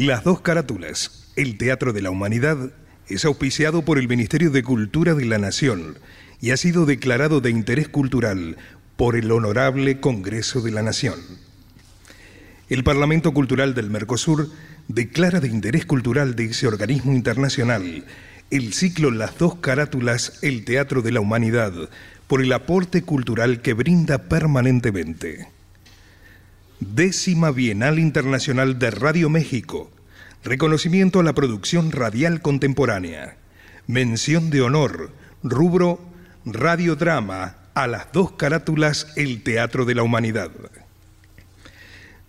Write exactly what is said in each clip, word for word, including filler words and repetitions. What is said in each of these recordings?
Las dos carátulas, el Teatro de la Humanidad, es auspiciado por el Ministerio de Cultura de la Nación y ha sido declarado de interés cultural por el Honorable Congreso de la Nación. El Parlamento Cultural del Mercosur declara de interés cultural de ese organismo internacional el ciclo Las dos carátulas, el Teatro de la Humanidad, por el aporte cultural que brinda permanentemente. Décima Bienal Internacional de Radio México, reconocimiento a la producción radial contemporánea. Mención de honor, rubro, radiodrama, a las dos carátulas, el Teatro de la Humanidad.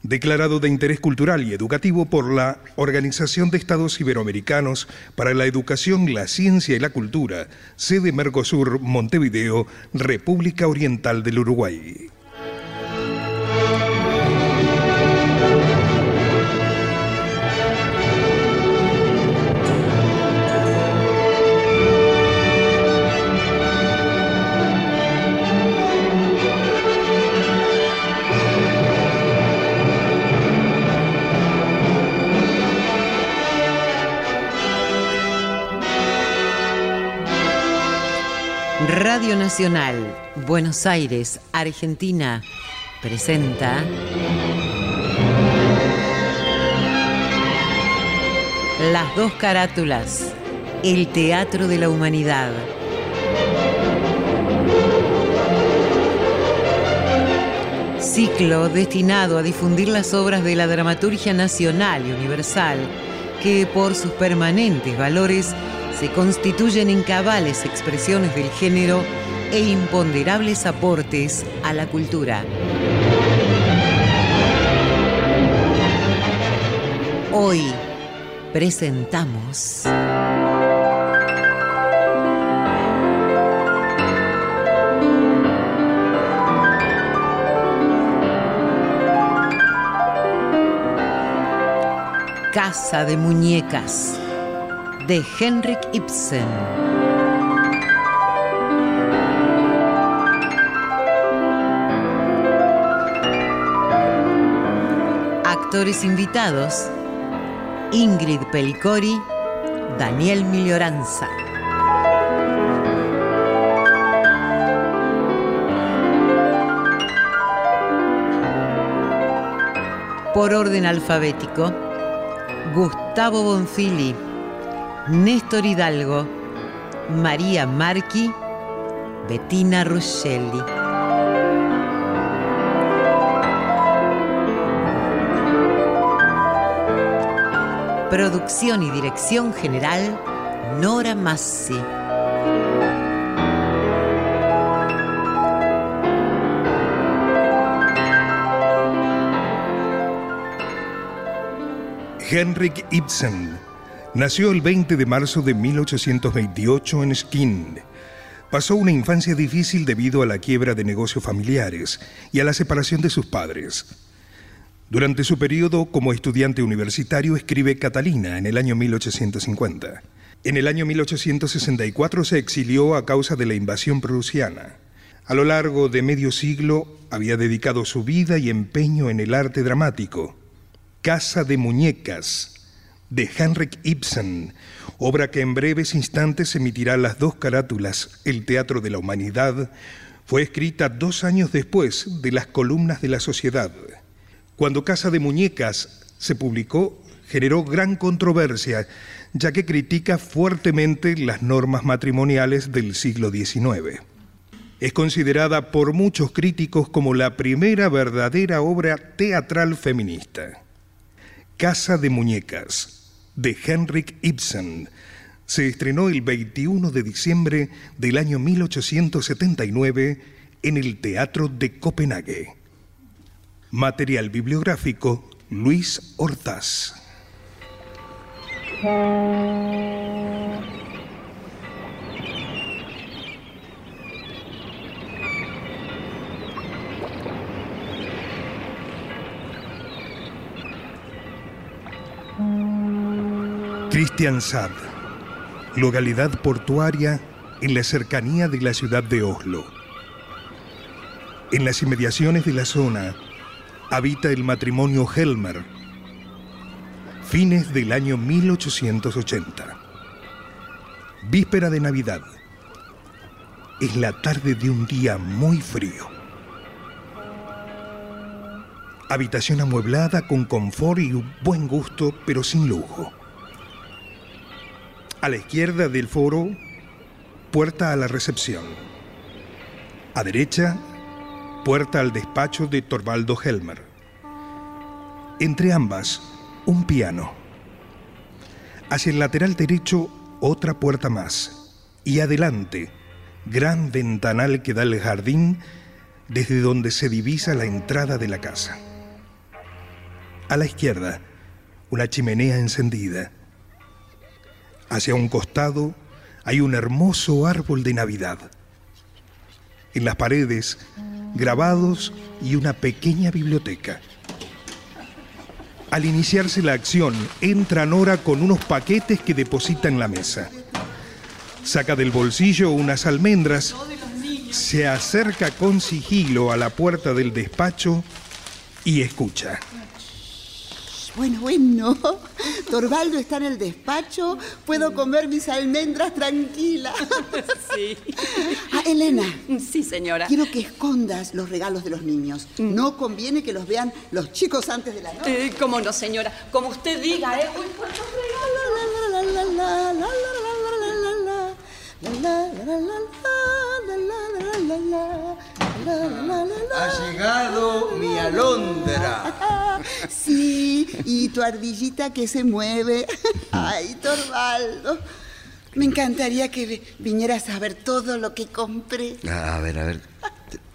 Declarado de interés cultural y educativo por la Organización de Estados Iberoamericanos para la Educación, la Ciencia y la Cultura, sede Mercosur, Montevideo, República Oriental del Uruguay. Radio Nacional, Buenos Aires, Argentina, presenta Las dos carátulas, el Teatro de la Humanidad. Ciclo destinado a difundir las obras de la dramaturgia nacional y universal, que por sus permanentes valores se constituyen en cabales expresiones del género e imponderables aportes a la cultura. Hoy presentamos Casa de Muñecas, de Henrik Ibsen. Actores invitados: Ingrid Pelicori, Daniel Miglioranza. Por orden alfabético: Gustavo Bonfili, Néstor Hidalgo, María Marqui, Bettina Ruscelli. Producción y dirección general: Nora Massi. Henrik Ibsen nació el veinte de marzo de mil ochocientos veintiocho en Skien. Pasó una infancia difícil debido a la quiebra de negocios familiares y a la separación de sus padres. Durante su periodo como estudiante universitario escribe Catalina en el año mil ochocientos cincuenta. En el año mil ochocientos sesenta y cuatro se exilió a causa de la invasión prusiana. A lo largo de medio siglo había dedicado su vida y empeño en el arte dramático. Casa de Muñecas, de Henrik Ibsen, obra que en breves instantes emitirá Las dos carátulas, el Teatro de la Humanidad, fue escrita dos años después de Las columnas de la sociedad. Cuando Casa de Muñecas se publicó, generó gran controversia, ya que critica fuertemente las normas matrimoniales del siglo diecinueve. Es considerada por muchos críticos como la primera verdadera obra teatral feminista. Casa de Muñecas, de Henrik Ibsen, se estrenó el veintiuno de diciembre del año mil ochocientos setenta y nueve en el Teatro de Copenhague. Material bibliográfico: Luis Ortaz. Kristiansand, localidad portuaria en la cercanía de la ciudad de Oslo. En las inmediaciones de la zona habita el matrimonio Helmer. Fines del año mil ochocientos ochenta. Víspera de Navidad. Es la tarde de un día muy frío. Habitación amueblada con confort y buen gusto, pero sin lujo. A la izquierda del foro, puerta a la recepción. A derecha, puerta al despacho de Torvaldo Helmer. Entre ambas, un piano. Hacia el lateral derecho, otra puerta más. Y adelante, gran ventanal que da al jardín, desde donde se divisa la entrada de la casa. A la izquierda, una chimenea encendida. Hacia un costado hay un hermoso árbol de Navidad. En las paredes, grabados y una pequeña biblioteca. Al iniciarse la acción, entra Nora con unos paquetes que deposita en la mesa. Saca del bolsillo unas almendras, se acerca con sigilo a la puerta del despacho y escucha. Bueno, bueno, Torvaldo está en el despacho, puedo comer mis almendras tranquila. Sí. Ah, Elena. Sí, señora. Quiero que escondas los regalos de los niños. Mm. No conviene que los vean los chicos antes de la noche. Eh, ¿Cómo no, señora? Como usted diga, ¿eh? Uy, ¿cuántos regalos? La, la, la, la, la, la, la, la, la, la, la, la, la, la, la, la. Ha llegado mi alondra. Sí, y tu ardillita que se mueve. Ay, Torvaldo, me encantaría que vinieras a ver todo lo que compré. A ver, a ver,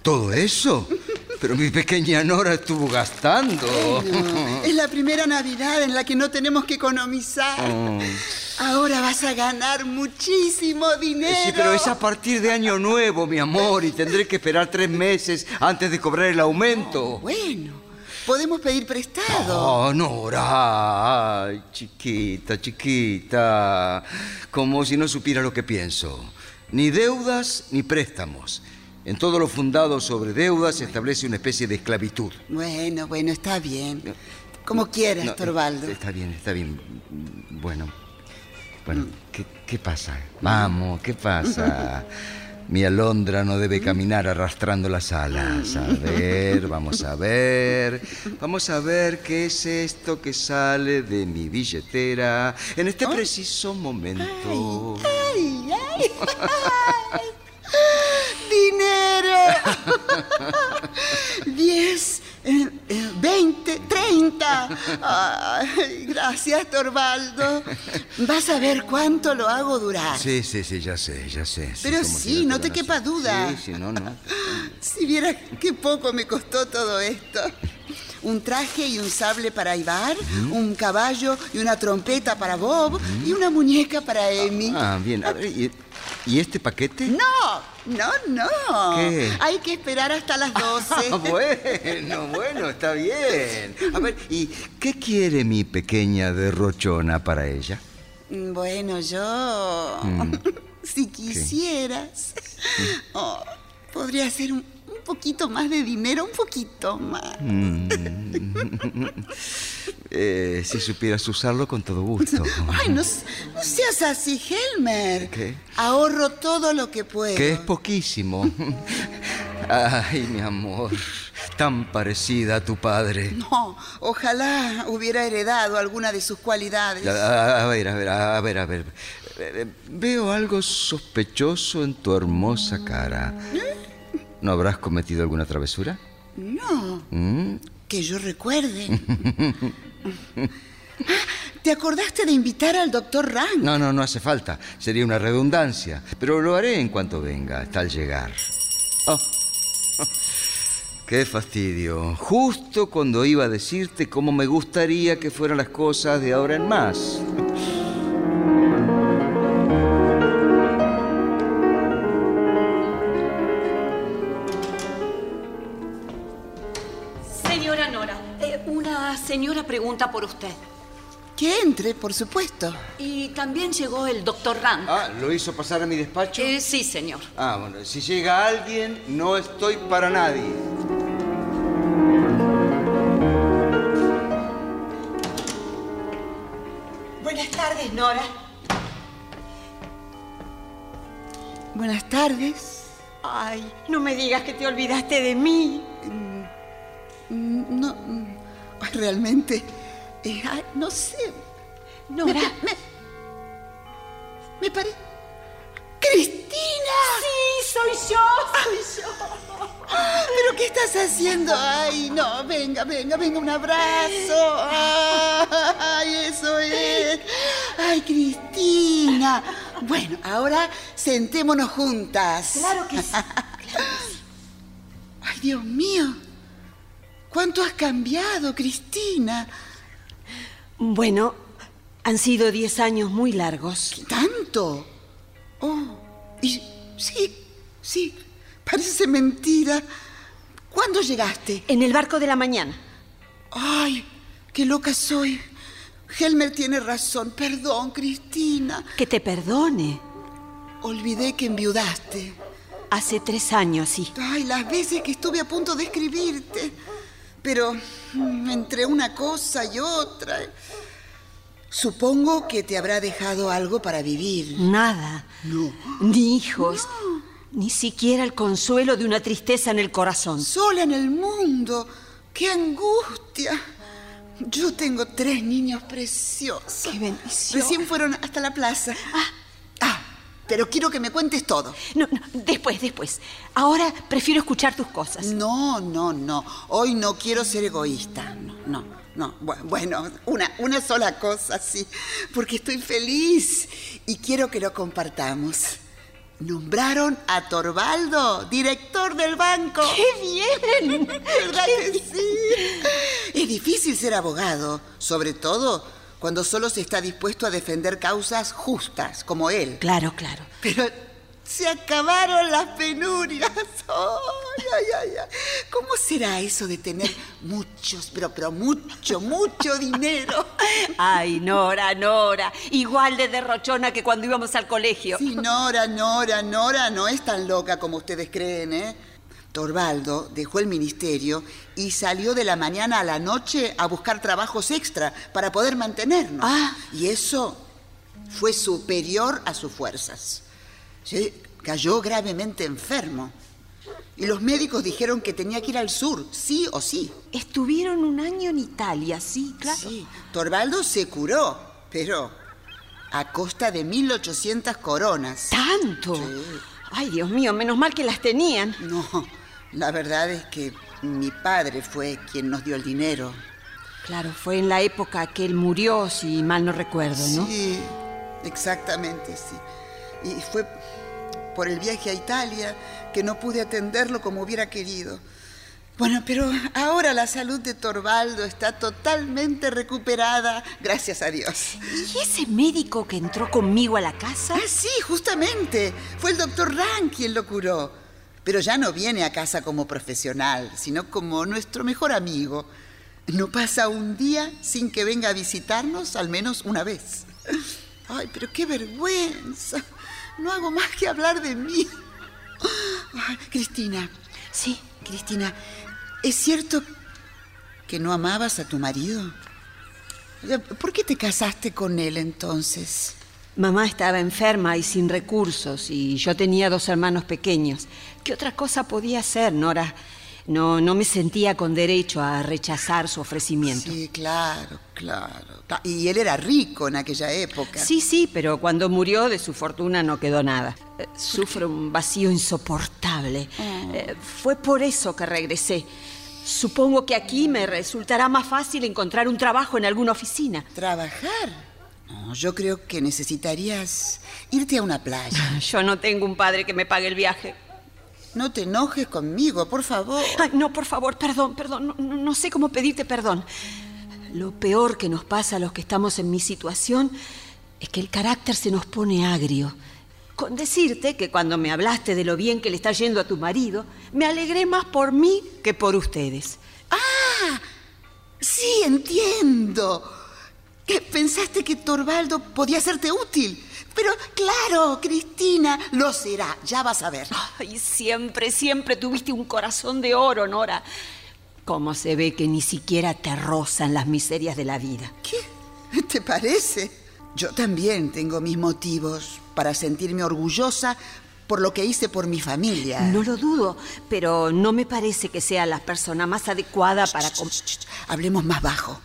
¿todo eso? Pero mi pequeña Nora estuvo gastando. Bueno, es la primera Navidad en la que no tenemos que economizar. Oh. Ahora vas a ganar muchísimo dinero. Sí, pero es a partir de Año Nuevo, mi amor, y tendré que esperar tres meses antes de cobrar el aumento. Oh, bueno, podemos pedir prestado. Oh, Nora, ay, chiquita, chiquita. Como si no supiera lo que pienso. Ni deudas ni préstamos. En todo lo fundado sobre deudas se establece una especie de esclavitud. Bueno, bueno, está bien. Como quieras, no, Torvaldo. Está bien, está bien. Bueno, bueno, ¿qué, qué pasa? Vamos, ¿qué pasa? Mi alondra no debe caminar arrastrando las alas. A ver, vamos a ver. Vamos a ver qué es esto que sale de mi billetera en este preciso momento. ¡Ay, ay, ay! ¡Dinero! Diez, eh, eh, veinte, treinta. Ay, gracias, Torvaldo. Vas a ver cuánto lo hago durar. Sí, sí, sí, ya sé, ya sé. Pero sí, sí, no te quepa duda. Sí, sí, no, no. Si vieras qué poco me costó todo esto. Un traje y un sable para Ibar, uh-huh. un caballo y una trompeta para Bob, uh-huh. y una muñeca para Emi. Ah, bien. A ver, ¿y, ¿y este paquete? ¡No! No, no. ¿Qué? Hay que esperar hasta las doce. Ah, bueno, bueno, está bien. A ver, ¿y qué quiere mi pequeña derrochona para ella? Bueno, yo... Mm. Si quisieras... ¿Sí? Oh, podría ser un, un poquito más de dinero, un poquito más. Mm. eh, si supieras usarlo, con todo gusto. Ay, no, no seas así, Helmer. ¿Qué? Ahorro todo lo que puedo. Que es poquísimo. Ay, mi amor, tan parecida a tu padre. No, ojalá hubiera heredado alguna de sus cualidades. A, a ver, a ver, a ver, a ver. Veo algo sospechoso en tu hermosa cara. ¿No habrás cometido alguna travesura? No. ¿Mm? Que yo recuerde. ¿Te acordaste de invitar al doctor Rand? No, no, no hace falta. Sería una redundancia. Pero lo haré en cuanto venga, hasta al llegar. Oh. Oh. ¡Qué fastidio! Justo cuando iba a decirte cómo me gustaría que fueran las cosas de ahora en más. Señora pregunta por usted. Que entre, por supuesto. Y también llegó el doctor Rand. Ah, ¿lo hizo pasar a mi despacho? Eh, sí, señor. Ah, bueno, si llega alguien, no estoy para nadie. Buenas tardes, Nora. Buenas tardes. Ay, no me digas que te olvidaste de mí. No, realmente, eh, no sé. Nora. Me, me, me parece... ¡Cristina! Sí, soy yo, soy yo. ¿Pero qué estás haciendo? Ay, no, venga, venga, venga, un abrazo. Ay, eso es. Ay, Cristina. Bueno, ahora sentémonos juntas. Claro que sí, claro que sí. Ay, Dios mío. ¿Cuánto has cambiado, Cristina? Bueno, han sido diez años muy largos. ¿Tanto? Oh, y sí, sí, parece mentira. ¿Cuándo llegaste? En el barco de la mañana. Ay, qué loca soy. Helmer tiene razón. Perdón, Cristina. Que te perdone. Olvidé que enviudaste. Hace tres años, sí. Ay, las veces que estuve a punto de escribirte. Pero entre una cosa y otra... Supongo que te habrá dejado algo para vivir. Nada. No. Ni hijos. No. Ni siquiera el consuelo de una tristeza en el corazón. Sola en el mundo. ¡Qué angustia! Yo tengo tres niños preciosos. ¡Qué bendición! Recién fueron hasta la plaza. Ah, ah pero quiero que me cuentes todo. No, no, después, después. Ahora prefiero escuchar tus cosas. No, no, no. Hoy no quiero ser egoísta. No, no. No, bueno, una, una sola cosa, sí, porque estoy feliz y quiero que lo compartamos. Nombraron a Torvaldo director del banco. ¡Qué bien! ¿Verdad que sí? Es difícil ser abogado, sobre todo cuando solo se está dispuesto a defender causas justas, como él. Claro, claro. Pero se acabaron las penurias. Oh, ay, ay, ay. ¿Cómo será eso de tener muchos, pero, pero mucho, mucho dinero? Ay, Nora, Nora. Igual de derrochona que cuando íbamos al colegio. Sí, Nora, Nora, Nora no es tan loca como ustedes creen, ¿eh? Torvaldo dejó el ministerio y salió de la mañana a la noche a buscar trabajos extra para poder mantenernos. Ah. Y eso fue superior a sus fuerzas. Sí, cayó gravemente enfermo. Y los médicos dijeron que tenía que ir al sur, sí o sí. Estuvieron un año en Italia, sí, claro. Sí, Torvaldo se curó, pero a costa de mil ochocientas coronas. ¿Tanto? Sí. Ay, Dios mío, menos mal que las tenían. No, la verdad es que mi padre fue quien nos dio el dinero. Claro, fue en la época que él murió, si mal no recuerdo, ¿no? Sí, exactamente, sí. Y fue por el viaje a Italia que no pude atenderlo como hubiera querido. Bueno, pero ahora la salud de Torvaldo está totalmente recuperada, gracias a Dios. ¿Y ese médico que entró conmigo a la casa? Ah, sí, justamente. Fue el doctor Rank quien lo curó. Pero ya no viene a casa como profesional, sino como nuestro mejor amigo. No pasa un día sin que venga a visitarnos al menos una vez. Ay, pero qué vergüenza. No hago más que hablar de mí. Ay, Cristina. Sí, Cristina. ¿Es cierto que no amabas a tu marido? ¿Por qué te casaste con él entonces? Mamá estaba enferma y sin recursos, y yo tenía dos hermanos pequeños. ¿Qué otra cosa podía hacer, Nora? No, no me sentía con derecho a rechazar su ofrecimiento. Sí, claro, claro. Y él era rico en aquella época. Sí, sí, pero cuando murió de su fortuna no quedó nada. Eh, sufro un vacío insoportable. Oh. Eh, fue por eso que regresé. Supongo que aquí me resultará más fácil encontrar un trabajo en alguna oficina. ¿Trabajar? No, yo creo que necesitarías irte a una playa. Yo no tengo un padre que me pague el viaje. No te enojes conmigo, por favor. Ay, no, por favor, perdón, perdón. No, no, no sé cómo pedirte perdón. Lo peor que nos pasa a los que estamos en mi situación es que el carácter se nos pone agrio. Con decirte que cuando me hablaste de lo bien que le está yendo a tu marido, me alegré más por mí que por ustedes. ¡Ah! Sí, entiendo. Que pensaste que Torvaldo podía serte útil. Pero claro, Cristina, lo será, ya vas a ver. Ay, siempre, siempre tuviste un corazón de oro, Nora. Cómo se ve que ni siquiera te rozan las miserias de la vida. ¿Qué? ¿Te parece? Yo también tengo mis motivos para sentirme orgullosa por lo que hice por mi familia. No lo dudo, pero no me parece que sea la persona más adecuada para... Shh, shh, shh. Hablemos más bajo.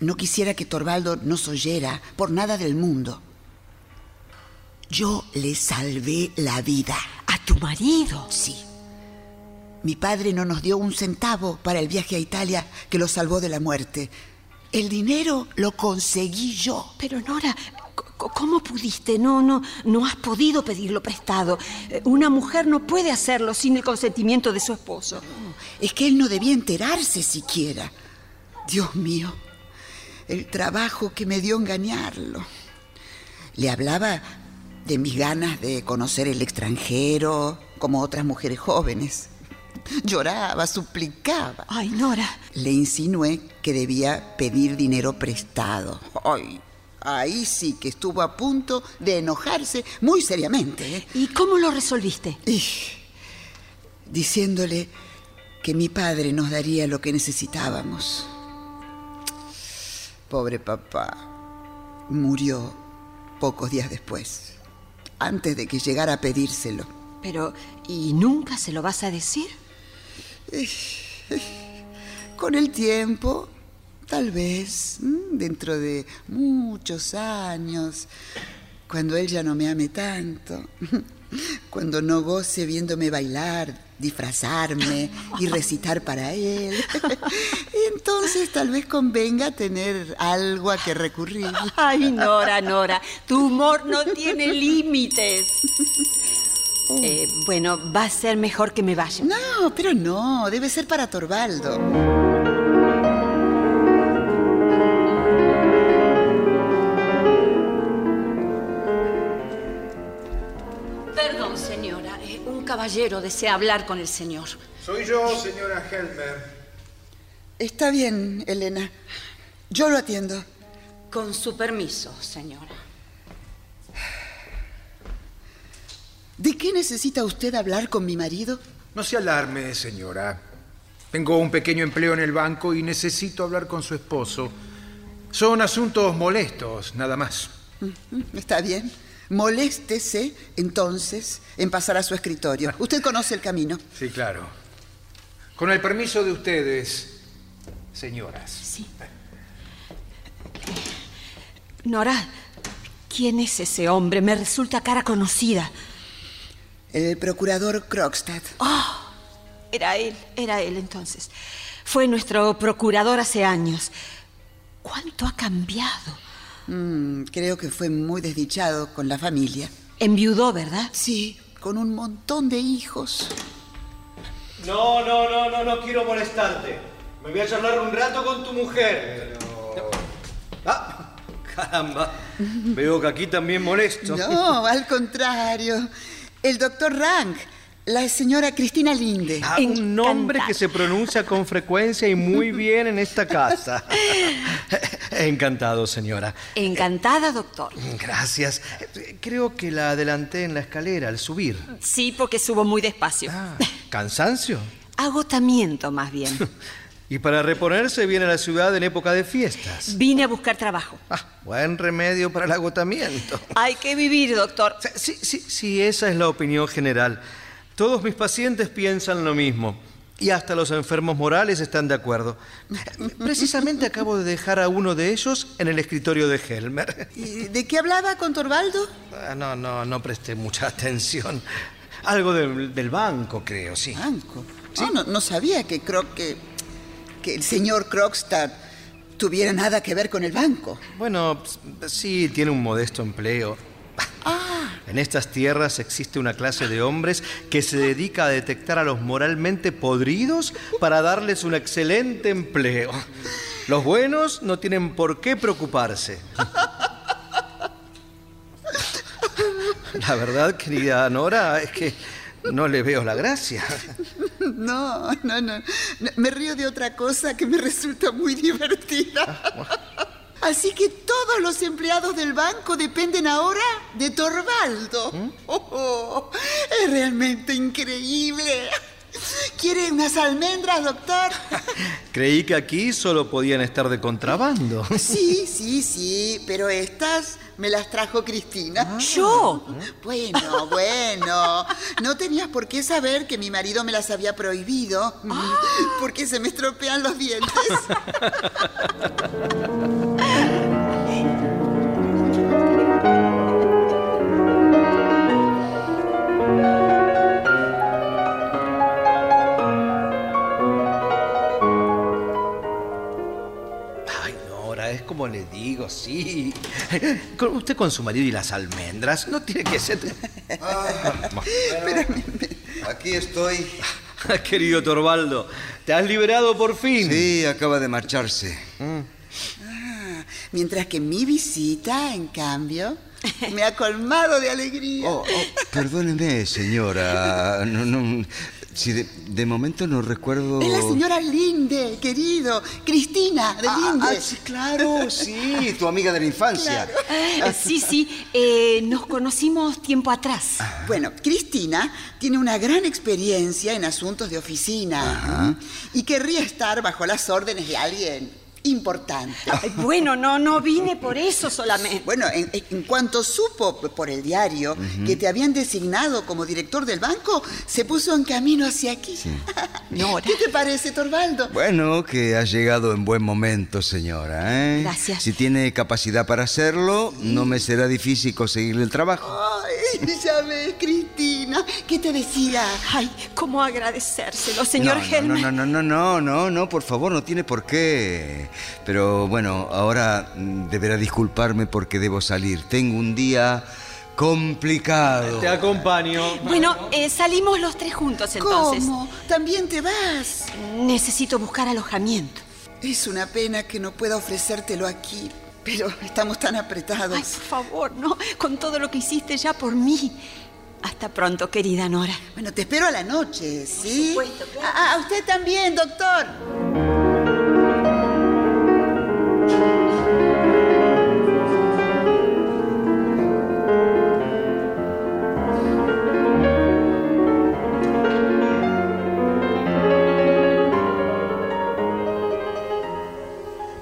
No quisiera que Torvaldo nos oyera por nada del mundo. Yo le salvé la vida. ¿A tu marido? Sí. Mi padre no nos dio un centavo para el viaje a Italia que lo salvó de la muerte. El dinero lo conseguí yo. Pero Nora... ¿Cómo pudiste? No, no, no has podido pedirlo prestado. Una mujer no puede hacerlo sin el consentimiento de su esposo. No, es que él no debía enterarse siquiera. Dios mío, el trabajo que me dio engañarlo. Le hablaba de mis ganas de conocer el extranjero, como otras mujeres jóvenes. Lloraba, suplicaba. Ay, Nora. Le insinué que debía pedir dinero prestado. Ay, ahí sí que estuvo a punto de enojarse muy seriamente, ¿eh? ¿Y cómo lo resolviste? Y, diciéndole que mi padre nos daría lo que necesitábamos. Pobre papá. Murió pocos días después, antes de que llegara a pedírselo. Pero, ¿y nunca se lo vas a decir? Y, con el tiempo... Tal vez, dentro de muchos años, cuando él ya no me ame tanto, cuando no goce viéndome bailar, disfrazarme y recitar para él, entonces tal vez convenga tener algo a que recurrir. Ay, Nora, Nora, tu humor no tiene límites. Oh. Eh, bueno, va a ser mejor que me vaya. No, pero no, debe ser para Torvaldo. Caballero desea hablar con el señor. Soy yo, señora Helmer. Está bien, Elena. Yo lo atiendo. Con su permiso, señora. ¿De qué necesita usted hablar con mi marido? No se alarme, señora. Tengo un pequeño empleo en el banco y necesito hablar con su esposo. Son asuntos molestos, nada más. Está bien. Moléstese, entonces, en pasar a su escritorio. Usted conoce el camino. Sí, claro. Con el permiso de ustedes, señoras. Sí. Nora, ¿quién es ese hombre? Me resulta cara conocida. El procurador Krogstad. Oh, era él, era él entonces. Fue nuestro procurador hace años. ¿Cuánto ha cambiado? Mm, creo que fue muy desdichado con la familia. Enviudó, ¿verdad? Sí, con un montón de hijos. No, no, no, no, no quiero molestarte. Me voy a charlar un rato con tu mujer. Pero... Ah, caramba. Veo que aquí también molesto. No, al contrario. El doctor Rank, la señora Cristina Linde. Ah, un nombre que se pronuncia con frecuencia y muy bien en esta casa. Encantado, señora. Encantada, doctor. Gracias. Creo que la adelanté en la escalera al subir. Sí, porque subo muy despacio. Ah, ¿cansancio? Agotamiento, más bien. Y para reponerse viene a la ciudad en época de fiestas. Vine a buscar trabajo. Ah, buen remedio para el agotamiento. Hay que vivir, doctor. Sí, sí, sí, esa es la opinión general. Todos mis pacientes piensan lo mismo. Y hasta los enfermos morales están de acuerdo. Precisamente acabo de dejar a uno de ellos en el escritorio de Helmer. ¿Y de qué hablaba con Torvaldo? Ah, no, no, no presté mucha atención. Algo del, del banco, creo, sí. ¿Banco? ¿Sí? Oh, no, no sabía que, creo que, que el señor Krogstad tuviera nada que ver con el banco. Bueno, sí, tiene un modesto empleo. Ah. En estas tierras existe una clase de hombres que se dedica a detectar a los moralmente podridos para darles un excelente empleo. Los buenos no tienen por qué preocuparse. La verdad, querida Nora, es que no le veo la gracia. No, no, no. Me río de otra cosa que me resulta muy divertida. Ah, bueno. Así que todos los empleados del banco dependen ahora de Torvaldo. ¿Mm? Oh, oh, es realmente increíble. ¿Quiere unas almendras, doctor? Creí que aquí solo podían estar de contrabando. Sí, sí, sí, pero estas me las trajo Cristina. Ah. ¿Yo? Bueno, bueno. No tenías por qué saber que mi marido me las había prohibido, ah. porque se me estropean los dientes. ¿Cómo le digo? Sí. Usted con su marido y las almendras. No tiene que ser... Ah, bueno, aquí estoy. Querido Torvaldo, te has liberado por fin. Sí, acaba de marcharse. Mm. Ah, mientras que mi visita, en cambio, me ha colmado de alegría. Oh, oh, perdóneme, señora. No, no... Sí, de, de momento no recuerdo... Es la señora Linde, querido. Cristina, de Linde. Ah, ah, sí, claro, sí. Tu amiga de la infancia. Claro. Sí, sí. Eh, nos conocimos tiempo atrás. Ajá. Bueno, Cristina tiene una gran experiencia en asuntos de oficina. Ajá. Y querría estar bajo las órdenes de alguien importante. Bueno, no, no vine por eso solamente. Bueno, en, en cuanto supo por el diario uh-huh. que te habían designado como director del banco, se puso en camino hacia aquí. Sí. Nora. ¿Qué te parece, Torvaldo? Bueno, que ha llegado en buen momento, señora, ¿eh? Gracias. Si tiene capacidad para hacerlo, no me será difícil conseguirle el trabajo. Ay, ya ves, Cristina, ¿qué te decía? Ay, cómo agradecérselo, señor Helmer. No, no, no, no, no, no, no, por favor, no tiene por qué. Pero bueno, ahora deberá disculparme porque debo salir. Tengo un día complicado. Te acompaño. Bueno, eh, salimos los tres juntos entonces. ¿Cómo? ¿También te vas? Necesito buscar alojamiento. Es una pena que no pueda ofrecértelo aquí, pero estamos tan apretados. Ay, por favor, no. Con todo lo que hiciste ya por mí. Hasta pronto, querida Nora. Bueno, te espero a la noche, ¿sí? Por supuesto, claro. Ah, a usted también, doctor.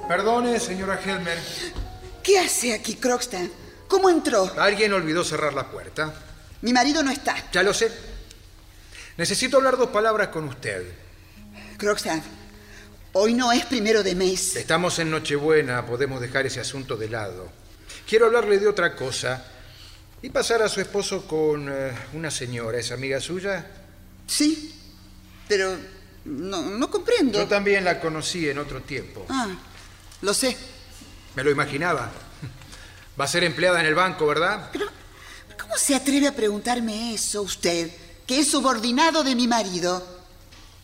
Perdone, señora Helmer. ¿Qué hace aquí, Crockston? ¿Cómo entró? Alguien olvidó cerrar la puerta. Mi marido no está. Ya lo sé. Necesito hablar dos palabras con usted. Crockston, hoy no es primero de mes. Estamos en Nochebuena, podemos dejar ese asunto de lado. Quiero hablarle de otra cosa y pasar a su esposo con eh, una señora. ¿Es amiga suya? Sí, pero no, no comprendo. Yo también la conocí en otro tiempo. Ah. Lo sé. Me lo imaginaba. Va a ser empleada en el banco, ¿verdad? Pero, ¿cómo se atreve a preguntarme eso usted, que es subordinado de mi marido?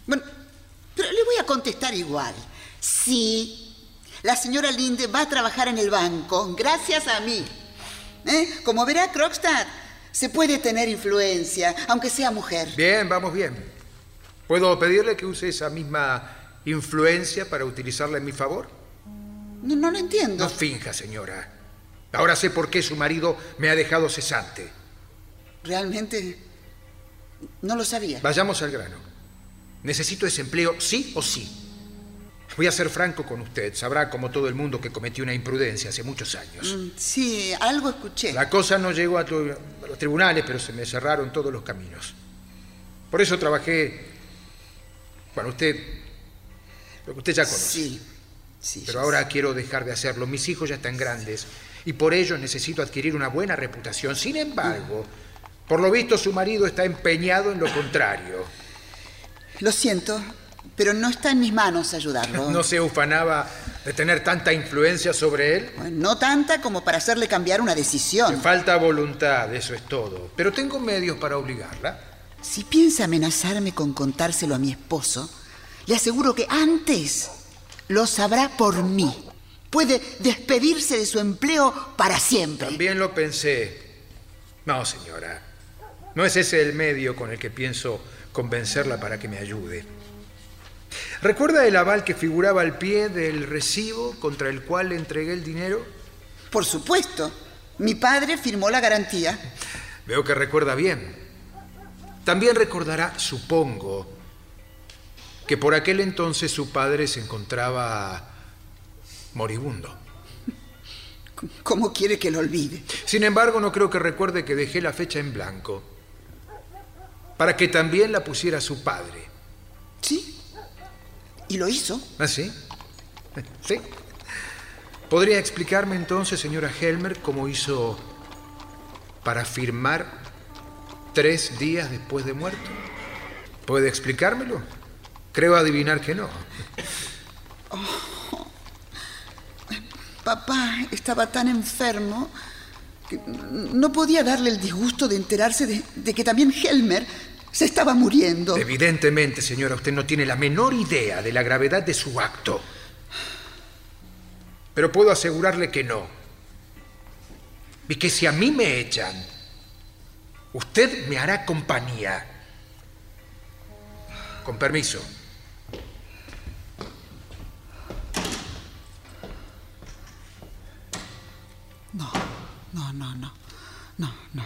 Bueno, pero le voy a contestar igual. Sí, la señora Linde va a trabajar en el banco, gracias a mí. ¿Eh? Como verá, Krogstad, se puede tener influencia, aunque sea mujer. Bien, vamos bien. ¿Puedo pedirle que use esa misma influencia para utilizarla en mi favor? No, no lo entiendo. No finja, señora. Ahora sé por qué su marido me ha dejado cesante. Realmente no lo sabía. Vayamos al grano. Necesito ese empleo sí o sí. Voy a ser franco con usted. Sabrá, como todo el mundo, que cometí una imprudencia hace muchos años. Sí, algo escuché. La cosa no llegó a, tu, a los tribunales, pero se me cerraron todos los caminos. Por eso trabajé... Bueno, usted... Lo que usted ya conoce. Sí. Sí, pero ahora sí. Quiero dejar de hacerlo. Mis hijos ya están grandes y por ello necesito adquirir una buena reputación. Sin embargo, por lo visto su marido está empeñado en lo contrario. Lo siento, pero no está en mis manos ayudarlo. ¿No se ufanaba de tener tanta influencia sobre él? Bueno, no tanta como para hacerle cambiar una decisión. Me falta voluntad, eso es todo. Pero tengo medios para obligarla. Si piensa amenazarme con contárselo a mi esposo, le aseguro que antes... Lo sabrá por mí. Puede despedirse de su empleo para siempre. También lo pensé. No, señora. No es ese el medio con el que pienso convencerla para que me ayude. ¿Recuerda el aval que figuraba al pie del recibo contra el cual le entregué el dinero? Por supuesto. Mi padre firmó la garantía. Veo que recuerda bien. También recordará, supongo, que por aquel entonces su padre se encontraba moribundo. ¿Cómo quiere que lo olvide? Sin embargo, no creo que recuerde que dejé la fecha en blanco para que también la pusiera su padre. ¿Sí? ¿Y lo hizo? ¿Ah, sí? ¿Sí? ¿Podría explicarme entonces, señora Helmer, cómo hizo para firmar tres días después de muerto? ¿Puede explicármelo? Creo adivinar que no. Oh, papá estaba tan enfermo que no podía darle el disgusto de enterarse de, de que también Helmer se estaba muriendo. Evidentemente, señora, usted no tiene la menor idea de la gravedad de su acto. Pero puedo asegurarle que no. Y que si a mí me echan, usted me hará compañía. Con permiso. No, no, no, no, no, no,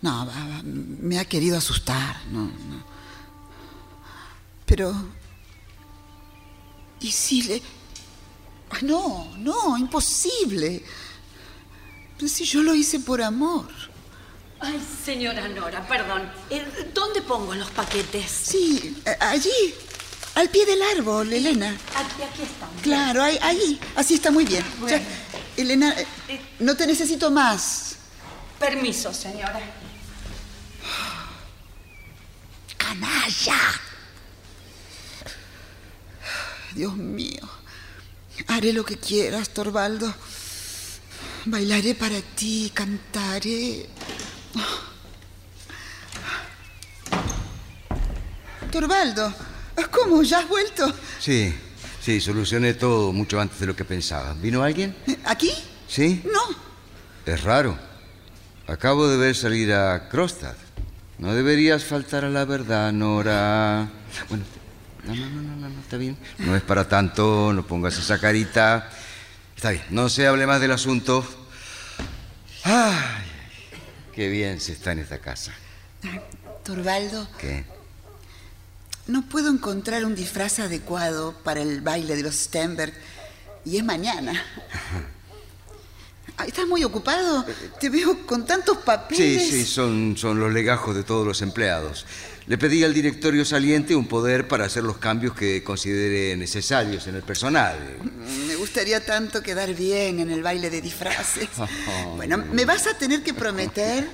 no, me ha querido asustar, no, no. Pero, ¿y si le...? No, no, imposible. Si yo lo hice por amor. Ay, señora Nora, perdón. ¿Dónde pongo los paquetes? Sí, allí, al pie del árbol, Elena. Aquí, aquí están. Claro, ahí, ahí. Así está muy bien. Bueno. Ya, Elena, no te necesito más. Permiso, señora. ¡Canalla! Dios mío. Haré lo que quieras, Torvaldo. Bailaré para ti, cantaré. Torvaldo, ¿cómo? ¿Ya has vuelto? Sí, sí, solucioné todo mucho antes de lo que pensaba. ¿Vino alguien? ¿Aquí? ¿Sí? No. Es raro. Acabo de ver salir a Krogstad. No deberías faltar a la verdad, Nora. Bueno, no, no, no, no, no, está bien. No es para tanto, no pongas esa carita. Está bien, no se hable más del asunto. ¡Ay! Qué bien se está en esta casa. Torvaldo. ¿Qué? No puedo encontrar un disfraz adecuado para el baile de los Stenberg y es mañana. ¿Estás muy ocupado? Te veo con tantos papeles. Sí, sí, son, son los legajos de todos los empleados. Le pedí al directorio saliente un poder para hacer los cambios que considere necesarios en el personal. Me gustaría tanto quedar bien en el baile de disfraces. Bueno, me vas a tener que prometer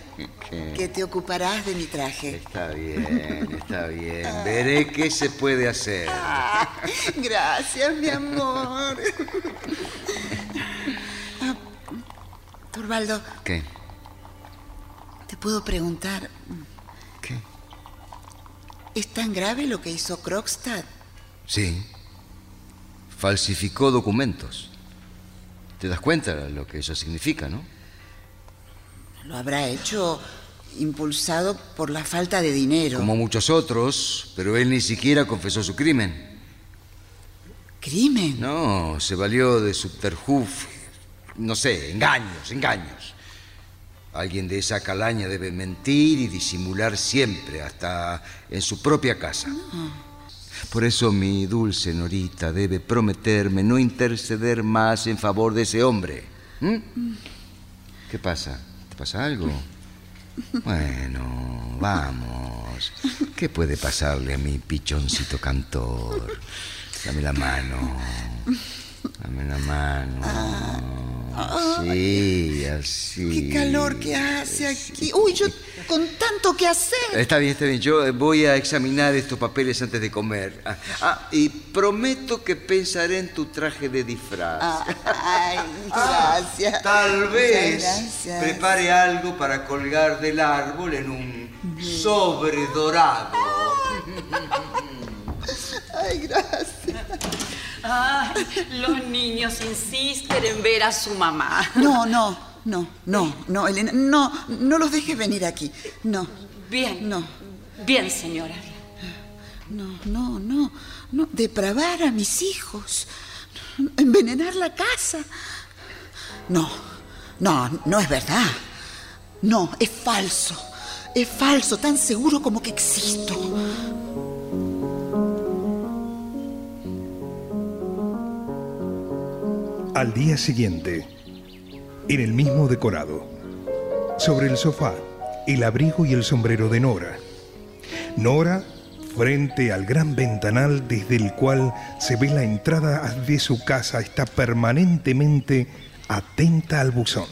que te ocuparás de mi traje. Está bien, está bien. Veré qué se puede hacer. Ah, gracias, mi amor. Ah, Torvaldo. ¿Qué? Te puedo preguntar... ¿Es tan grave lo que hizo Krogstad? Sí. Falsificó documentos. ¿Te das cuenta de lo que eso significa, no? Lo habrá hecho impulsado por la falta de dinero. Como muchos otros, pero él ni siquiera confesó su crimen. ¿Crimen? No, se valió de subterfugios, no sé, engaños, engaños. Alguien de esa calaña debe mentir y disimular siempre, hasta en su propia casa. Por eso mi dulce Norita debe prometerme no interceder más en favor de ese hombre. ¿Mm? ¿Qué pasa? ¿Te pasa algo? Bueno, vamos. ¿Qué puede pasarle a mi pichoncito cantor? Dame la mano. Dame la mano. Sí, así. Qué calor que hace aquí. Uy, yo con tanto que hacer. Está bien, está bien. Yo voy a examinar estos papeles antes de comer. Ah, ah y prometo que pensaré en tu traje de disfraz. Ah, ay, gracias. Ah, tal vez gracias. Prepare algo para colgar del árbol en un sobre dorado. Ay, gracias. Ay, los niños insisten en ver a su mamá. No, no, no, no, no, Elena, no, no los dejes venir aquí, no. Bien, no. Bien, señora. No, no, no, no, depravar a mis hijos, envenenar la casa. No, no, no es verdad, no, es falso, es falso, tan seguro como que existo. Al día siguiente, en el mismo decorado, sobre el sofá, el abrigo y el sombrero de Nora. Nora, frente al gran ventanal desde el cual se ve la entrada de su casa, está permanentemente atenta al buzón.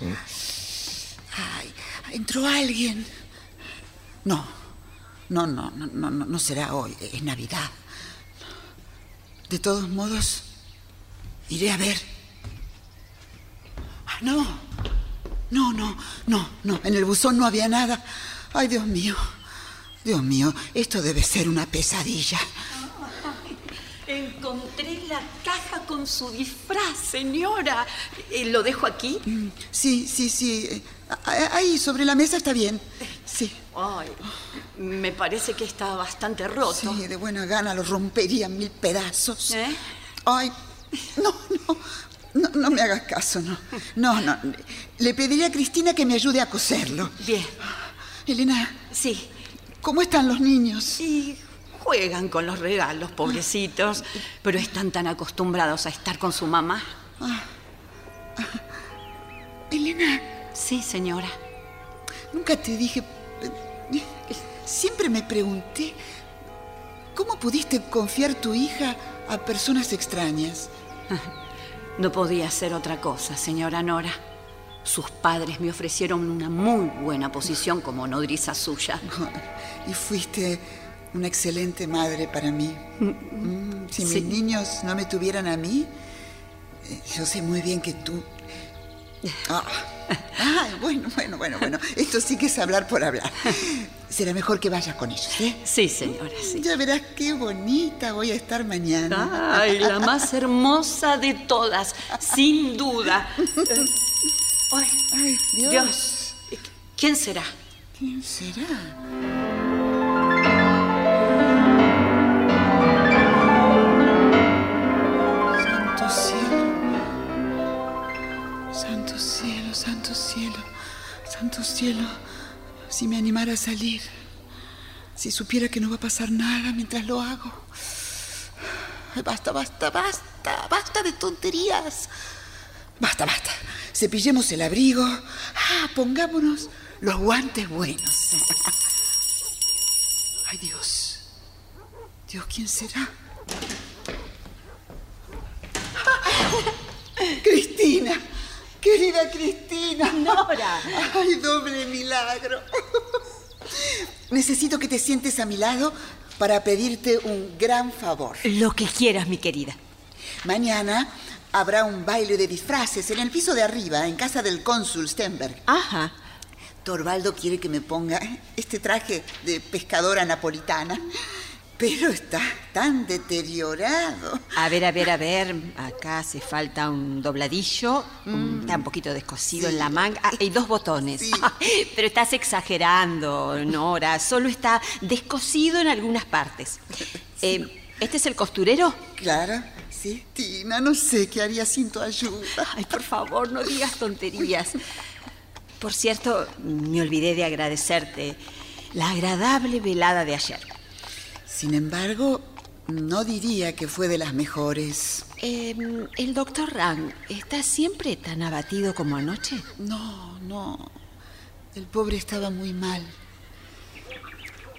Ay, entró alguien. No, no, no, no, no, no será hoy, es Navidad. De todos modos, iré a ver. Ah, no, no, no, no, no, en el buzón no había nada. Ay, Dios mío, Dios mío, esto debe ser una pesadilla. Encontré la caja con su disfraz, señora. ¿Lo dejo aquí? Sí, sí, sí. Ahí, sobre la mesa está bien. Sí. Ay, me parece que está bastante roto. Sí, de buena gana lo rompería en mil pedazos. ¿Eh? Ay, no, no, no, no me hagas caso, no. No, no. Le pediré a Cristina que me ayude a coserlo. Bien. Elena. Sí. ¿Cómo están los niños? Sí. Juegan con los regalos, pobrecitos, pero están tan acostumbrados a estar con su mamá. Ah. Ah. Elena. Sí, señora. Nunca te dije... Siempre me pregunté, ¿cómo pudiste confiar tu hija a personas extrañas? No podía hacer otra cosa, señora Nora. Sus padres me ofrecieron una muy buena posición como nodriza suya. Y fuiste... una excelente madre para mí. Mm, si mis sí. niños no me tuvieran a mí, yo sé muy bien que tú... Oh. Ay, bueno, bueno, bueno, bueno. Esto sí que es hablar por hablar. Será mejor que vayas con ellos, ¿eh? Sí, señora, sí. Ya verás qué bonita voy a estar mañana. Ay, la más hermosa de todas, sin duda. Ay, ay, Dios. Dios. ¿Quién será? ¿Quién será? Santo cielo, santo cielo, si me animara a salir, si supiera que no va a pasar nada mientras lo hago. Basta, basta, basta, basta de tonterías. Basta, basta. Cepillemos el abrigo. Ah, pongámonos los guantes buenos. Ay, Dios. Dios, ¿quién será? Cristina. Querida Cristina. Nora. Ay, doble milagro. Necesito que te sientes a mi lado para pedirte un gran favor. Lo que quieras, mi querida. Mañana habrá un baile de disfraces en el piso de arriba, en casa del cónsul Stenberg. Ajá. Torvaldo quiere que me ponga este traje de pescadora napolitana, pero está tan deteriorado. A ver, a ver, a ver. Acá hace falta un dobladillo. Mm. Está un poquito descosido, sí, en la manga. Ah, y dos botones. Sí. Pero estás exagerando, Nora. Solo está descosido en algunas partes. Sí. Eh, ¿Este es el costurero? Claro, sí. Tina, no sé qué haría sin tu ayuda. Ay, por favor, no digas tonterías. Por cierto, me olvidé de agradecerte la agradable velada de ayer. Sin embargo, no diría que fue de las mejores. Eh, ¿El doctor Rang está siempre tan abatido como anoche? No, no. El pobre estaba muy mal.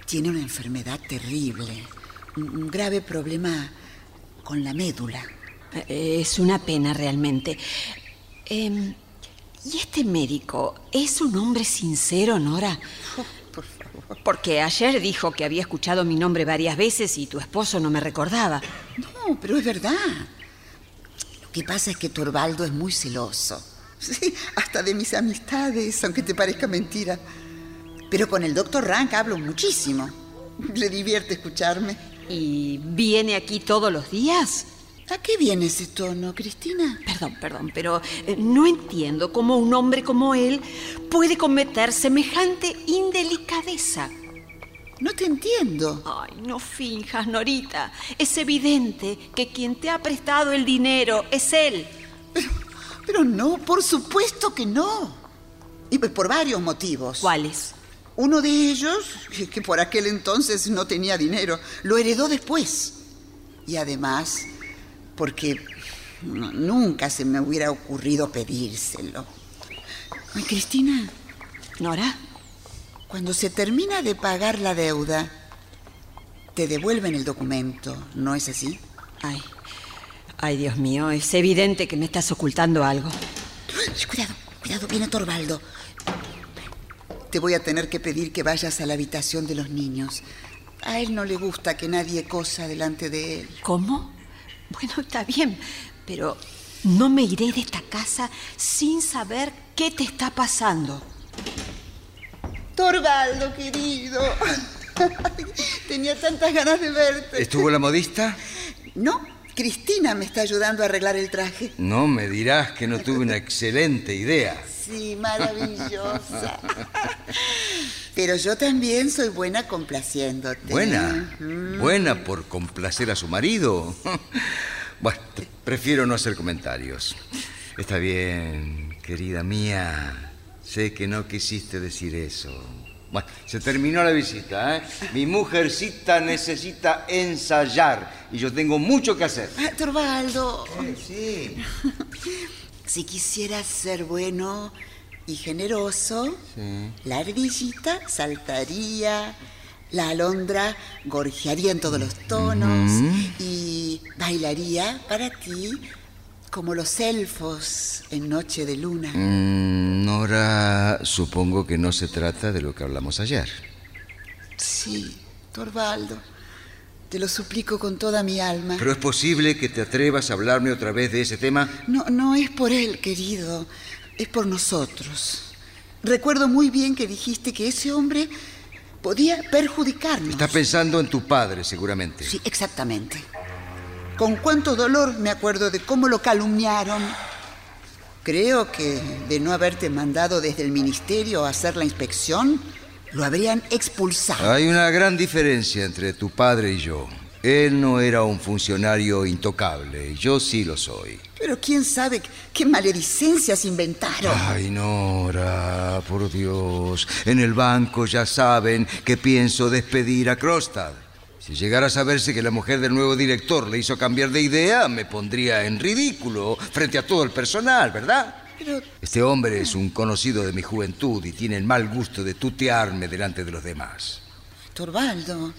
Tiene una enfermedad terrible. Un grave problema con la médula. Es una pena realmente. Eh, ¿Y este médico es un hombre sincero, Nora? Oh. Porque ayer dijo que había escuchado mi nombre varias veces y tu esposo no me recordaba. No, pero es verdad. Lo que pasa es que Torvaldo es muy celoso. Sí, hasta de mis amistades, aunque te parezca mentira. Pero con el doctor Rank hablo muchísimo. Le divierte escucharme. ¿Y viene aquí todos los días? ¿A qué viene ese tono, Cristina? Perdón, perdón, pero eh, no entiendo cómo un hombre como él puede cometer semejante indelicadeza. No te entiendo. Ay, no finjas, Norita. Es evidente que quien te ha prestado el dinero es él. Pero, pero no, por supuesto que no. Y por varios motivos. ¿Cuáles? Uno de ellos, que por aquel entonces no tenía dinero, lo heredó después. Y además... porque No, nunca se me hubiera ocurrido pedírselo. Ay, Cristina. Nora. Cuando se termina de pagar la deuda, te devuelven el documento, ¿no es así? Ay, ay, Dios mío, es evidente que me estás ocultando algo. Cuidado, cuidado, viene Torvaldo. Te voy a tener que pedir que vayas a la habitación de los niños. A él no le gusta que nadie cosa delante de él. ¿Cómo? Bueno, está bien, pero no me iré de esta casa sin saber qué te está pasando. Torvaldo, querido. Tenía tantas ganas de verte. ¿Estuvo la modista? No, Cristina me está ayudando a arreglar el traje. No me dirás que no tuve una excelente idea. Sí, maravillosa. Pero yo también soy buena complaciéndote. ¿Buena? Mm. ¿Buena por complacer a su marido? Bueno, prefiero no hacer comentarios. Está bien, querida mía. Sé que no quisiste decir eso. Bueno, se terminó la visita, ¿eh? Mi mujercita necesita ensayar y yo tengo mucho que hacer. Ah, Torvaldo. Sí. Si quisieras ser bueno y generoso, sí, la ardillita saltaría, la alondra gorjearía en todos los tonos, mm-hmm, y bailaría para ti como los elfos en noche de luna. Mm, Nora, supongo que no se trata de lo que hablamos ayer. Sí, Torvaldo, te lo suplico con toda mi alma. ¿Pero es posible que te atrevas a hablarme otra vez de ese tema? No, no es por él, querido, es por nosotros. Recuerdo muy bien que dijiste que ese hombre podía perjudicarnos. Estás pensando en tu padre, seguramente. Sí, exactamente. Con cuánto dolor me acuerdo de cómo lo calumniaron. Creo que de no haberte mandado desde el ministerio a hacer la inspección, lo habrían expulsado. Hay una gran diferencia entre tu padre y yo. Él no era un funcionario intocable, yo sí lo soy. Pero quién sabe qué maledicencias inventaron. Ay, Nora, por Dios. En el banco ya saben que pienso despedir a Krostad. Si llegara a saberse que la mujer del nuevo director le hizo cambiar de idea, me pondría en ridículo frente a todo el personal, ¿verdad? Pero... este hombre es un conocido de mi juventud y tiene el mal gusto de tutearme delante de los demás. Torvaldo,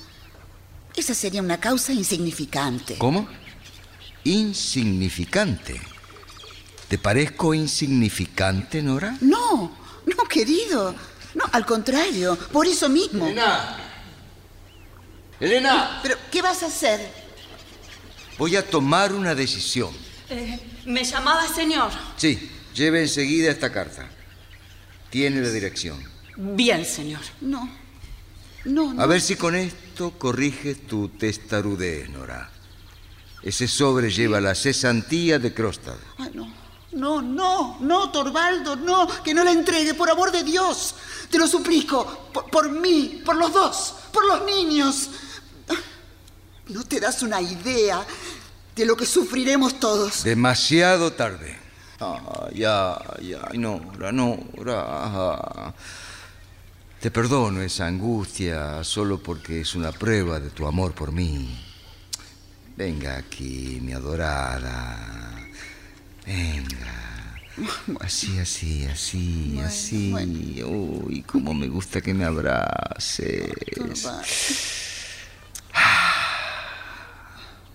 esa sería una causa insignificante. ¿Cómo? ¿Insignificante? ¿Te parezco insignificante, Nora? No, no, querido. No, al contrario, por eso mismo. Nena. Elena. ¿Pero qué vas a hacer? Voy a tomar una decisión. Eh, ¿Me llamaba, señor? Sí, lleve enseguida esta carta. Tiene la dirección. Bien, señor. No, no, no. A ver si con esto corriges tu testarudez, Nora. Ese sobre lleva la cesantía de Krostad. Ay, no. No, no, no, Torvaldo, no. Que no la entregue, por amor de Dios. Te lo suplico, por, por mí, por los dos, por los niños. No te das una idea de lo que sufriremos todos. Demasiado tarde. Ay, ay, ay, Nora, Nora. Te perdono esa angustia solo porque es una prueba de tu amor por mí. Venga aquí, mi adorada. Venga. Así, así, así, bueno, así. Bueno. Uy, cómo me gusta que me abraces.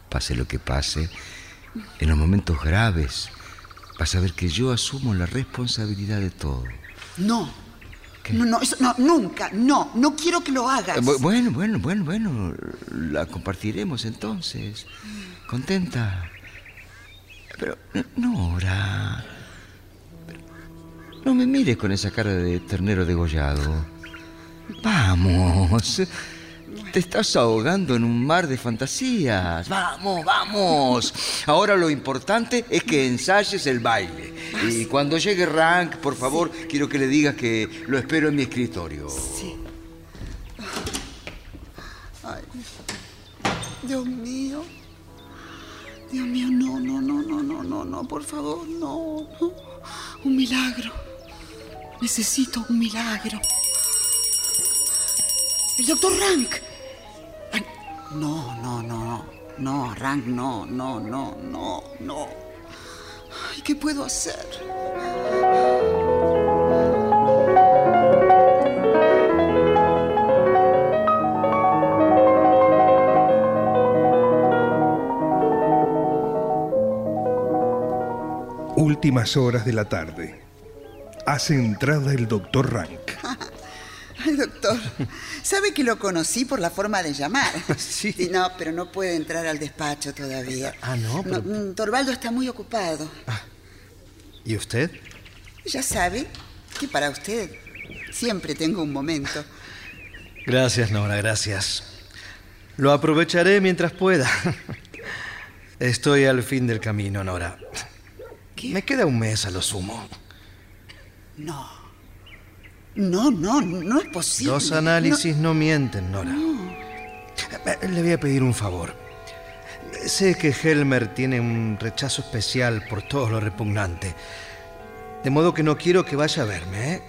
Pase lo que pase, en los momentos graves vas a ver que yo asumo la responsabilidad de todo. No. ¿Qué? No, no, eso, no, nunca, no, no quiero que lo hagas. Bueno, bueno, bueno, bueno, la compartiremos entonces. Contenta. Pero, Nora, no me mires con esa cara de ternero degollado. Vamos. Te estás ahogando en un mar de fantasías. Vamos, vamos. Ahora lo importante es que ensayes el baile. Y cuando llegue Rank, por favor, sí, quiero que le digas que lo espero en mi escritorio. Sí. Ay, Dios mío. Dios mío, no, no, no, no, no, no, no, por favor, no, no. Un milagro. Necesito un milagro. El doctor Rank. Rank. No, no, no, no, no, Rank, no, no, no, no, no. ¿Qué puedo hacer? Últimas horas de la tarde. Hace entrada el doctor Rank. Ay, doctor, sabe que lo conocí por la forma de llamar. Sí. Y no, pero no puede entrar al despacho todavía. Ah, no, pero... no, Torvaldo está muy ocupado. Ah. ¿Y usted? Ya sabe que para usted siempre tengo un momento. Gracias, Nora, gracias. Lo aprovecharé mientras pueda. Estoy al fin del camino, Nora. ¿Qué? Me queda un mes a lo sumo. No. No, no, no es posible. Los análisis no, no mienten, Nora. No. Le voy a pedir un favor. Sé que Helmer tiene un rechazo especial por todo lo repugnante. De modo que no quiero que vaya a verme, ¿eh?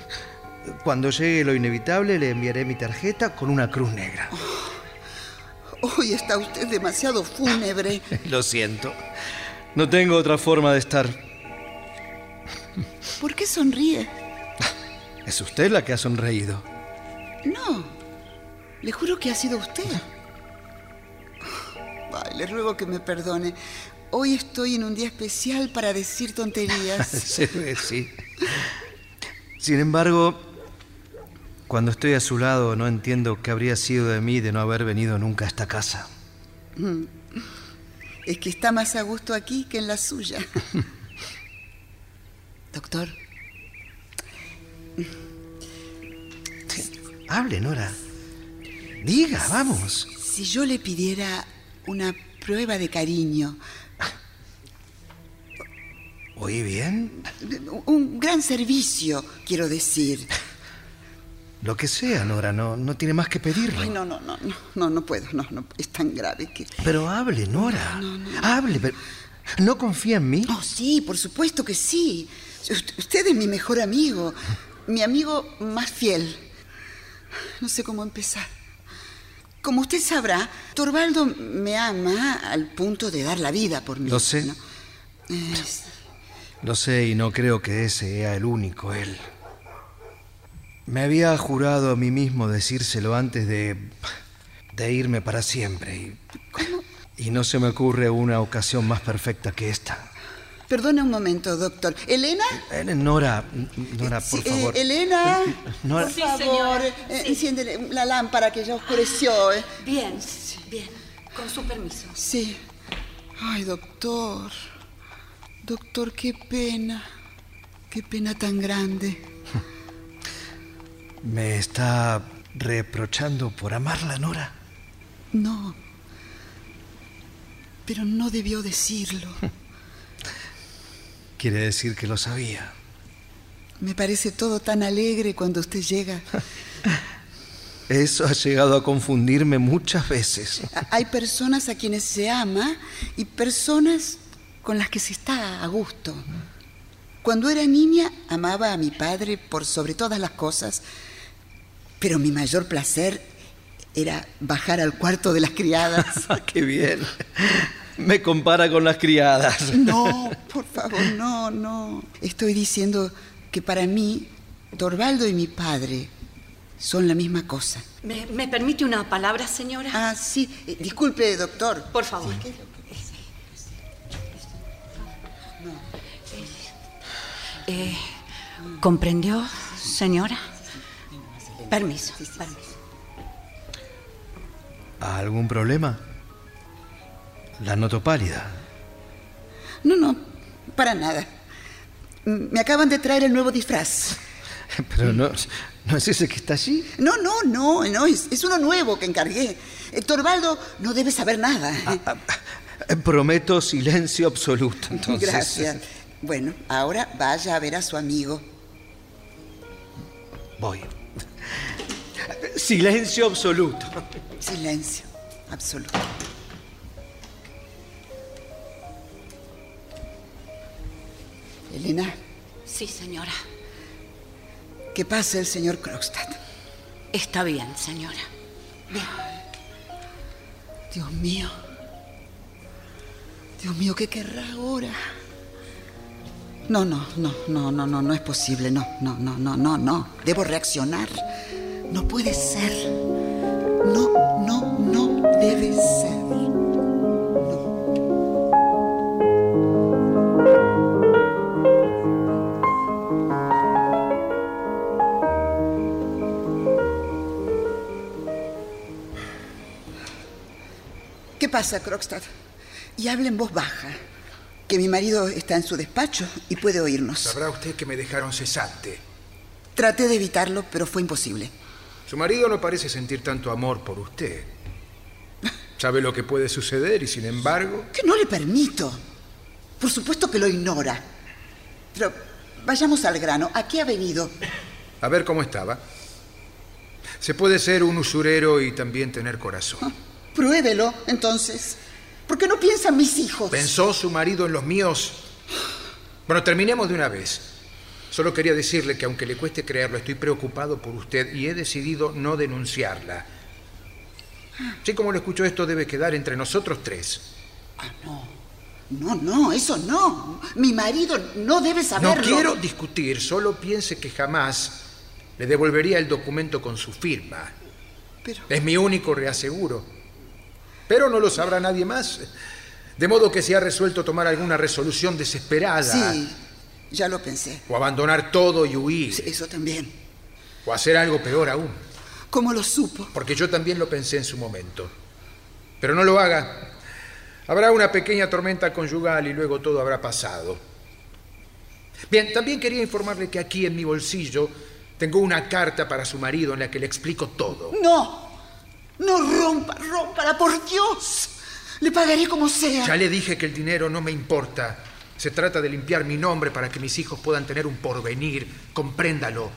Cuando llegue lo inevitable, le enviaré mi tarjeta con una cruz negra. Oh, hoy está usted demasiado fúnebre. Lo siento. No tengo otra forma de estar... ¿Por qué sonríe? Es usted la que ha sonreído. No, le juro que ha sido usted. Ay, le ruego que me perdone. Hoy estoy en un día especial para decir tonterías. Se ve, sí. Sin embargo, cuando estoy a su lado no entiendo qué habría sido de mí de no haber venido nunca a esta casa. Es que está más a gusto aquí que en la suya. Doctor. Hable, Nora. Diga, vamos. Si yo le pidiera una prueba de cariño. ¿Oí bien? Un gran servicio, quiero decir. Lo que sea, Nora, no, no tiene más que pedirlo. Ay, no, no, no, no, no, no puedo, no, no, es tan grave que... Pero hable, Nora, no, no, no. Hable, pero... ¿No confía en mí? Oh, sí, por supuesto que sí. Usted es mi mejor amigo, mi amigo más fiel. No sé cómo empezar. Como usted sabrá, Torvaldo me ama al punto de dar la vida por mí. Lo sé. ¿No? Es... Lo sé y no creo que ese sea el único él. Me había jurado a mí mismo decírselo antes de, de irme para siempre. Y... ¿Cómo? Y no se me ocurre una ocasión más perfecta que esta. Perdone un momento, doctor. ¿Elena? Eh, Nora, Nora, por sí, favor. Eh, ¿Elena? Nora. Sí, por favor, eh, sí. Enciéndele la lámpara que ya oscureció. Eh. Bien, sí. Bien. Con su permiso. Sí. Ay, doctor. Doctor, qué pena. Qué pena tan grande. ¿Me está reprochando por amarla, Nora? No. Pero no debió decirlo. Quiere decir que lo sabía. Me parece todo tan alegre cuando usted llega. Eso ha llegado a confundirme muchas veces. Hay personas a quienes se ama y personas con las que se está a gusto. Cuando era niña, amaba a mi padre por sobre todas las cosas, pero mi mayor placer era bajar al cuarto de las criadas. ¡Qué bien! Me compara con las criadas. No, por favor, no, no. Estoy diciendo que para mí, Torvaldo y mi padre son la misma cosa. ¿Me, me permite una palabra, señora? Ah, sí. Eh, disculpe, doctor. Por favor. Sí. Eh, ¿Comprendió, señora? Permiso, permiso. ¿Algún problema? La noto pálida. No, no, para nada. Me acaban de traer el nuevo disfraz. Pero no, ¿no es ese que está allí? No, no, no, no es, es uno nuevo que encargué. Torvaldo no debe saber nada. Ah, ah, prometo silencio absoluto, entonces. Gracias. Bueno, ahora vaya a ver a su amigo. Voy. Silencio absoluto. Silencio absoluto. Elena. Sí, señora. Que pase el señor Krogstad. Está bien, señora. Bien. Dios mío. Dios mío, ¿qué querrá ahora? No, no, no, no, no, no, no es posible, no, no, no, no, no, no. Debo reaccionar. No puede ser. No, no, no debe ser. ¿Qué pasa, Krogstad? Y habla en voz baja. Que mi marido está en su despacho y puede oírnos. Sabrá usted que me dejaron cesante. Traté de evitarlo, pero fue imposible. Su marido no parece sentir tanto amor por usted. Sabe lo que puede suceder y, sin embargo... Que no le permito. Por supuesto que lo ignora. Pero vayamos al grano. ¿A qué ha venido? A ver cómo estaba. Se puede ser un usurero y también tener corazón. Ah, pruébelo, entonces. ¿Por qué no piensan mis hijos? ¿Pensó su marido en los míos? Bueno, terminemos de una vez. Solo quería decirle que, aunque le cueste creerlo, estoy preocupado por usted y he decidido no denunciarla. Sí, como lo escucho, esto debe quedar entre nosotros tres. Ah, no. No, no, eso no. Mi marido no debe saberlo. No quiero discutir. Solo piense que jamás le devolvería el documento con su firma. Pero... es mi único reaseguro. Pero no lo sabrá nadie más. De modo que se ha resuelto tomar alguna resolución desesperada. Sí, ya lo pensé. O abandonar todo y huir. Sí, eso también. O hacer algo peor aún. ¿Cómo lo supo? Porque yo también lo pensé en su momento. Pero no lo haga. Habrá una pequeña tormenta conyugal y luego todo habrá pasado. Bien, también quería informarle que aquí en mi bolsillo tengo una carta para su marido en la que le explico todo. ¡No! No rompa, rómpala, por Dios. Le pagaré como sea. Ya le dije que el dinero no me importa. Se trata de limpiar mi nombre para que mis hijos puedan tener un porvenir. Compréndalo.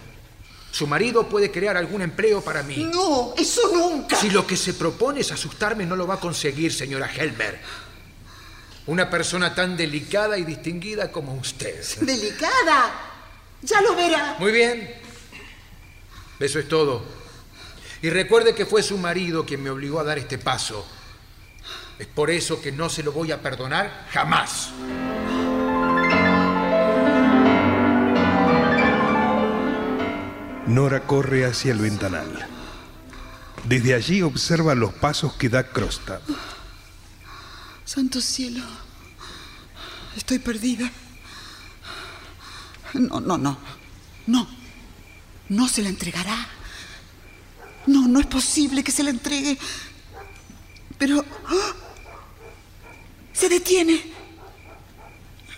Su marido puede crear algún empleo para mí. No, eso nunca. Si lo que se propone es asustarme, no lo va a conseguir, señora Helmer. Una persona tan delicada y distinguida como usted. ¿Delicada? Ya lo verá. Muy bien. Eso es todo. Y recuerde que fue su marido quien me obligó a dar este paso. Es por eso que no se lo voy a perdonar jamás. Nora corre hacia el ventanal. Desde allí observa los pasos que da Krogstad. Santo cielo, estoy perdida. No, no, no. No, no se la entregará. No, no es posible que se la entregue. Pero... ¡oh! Se detiene.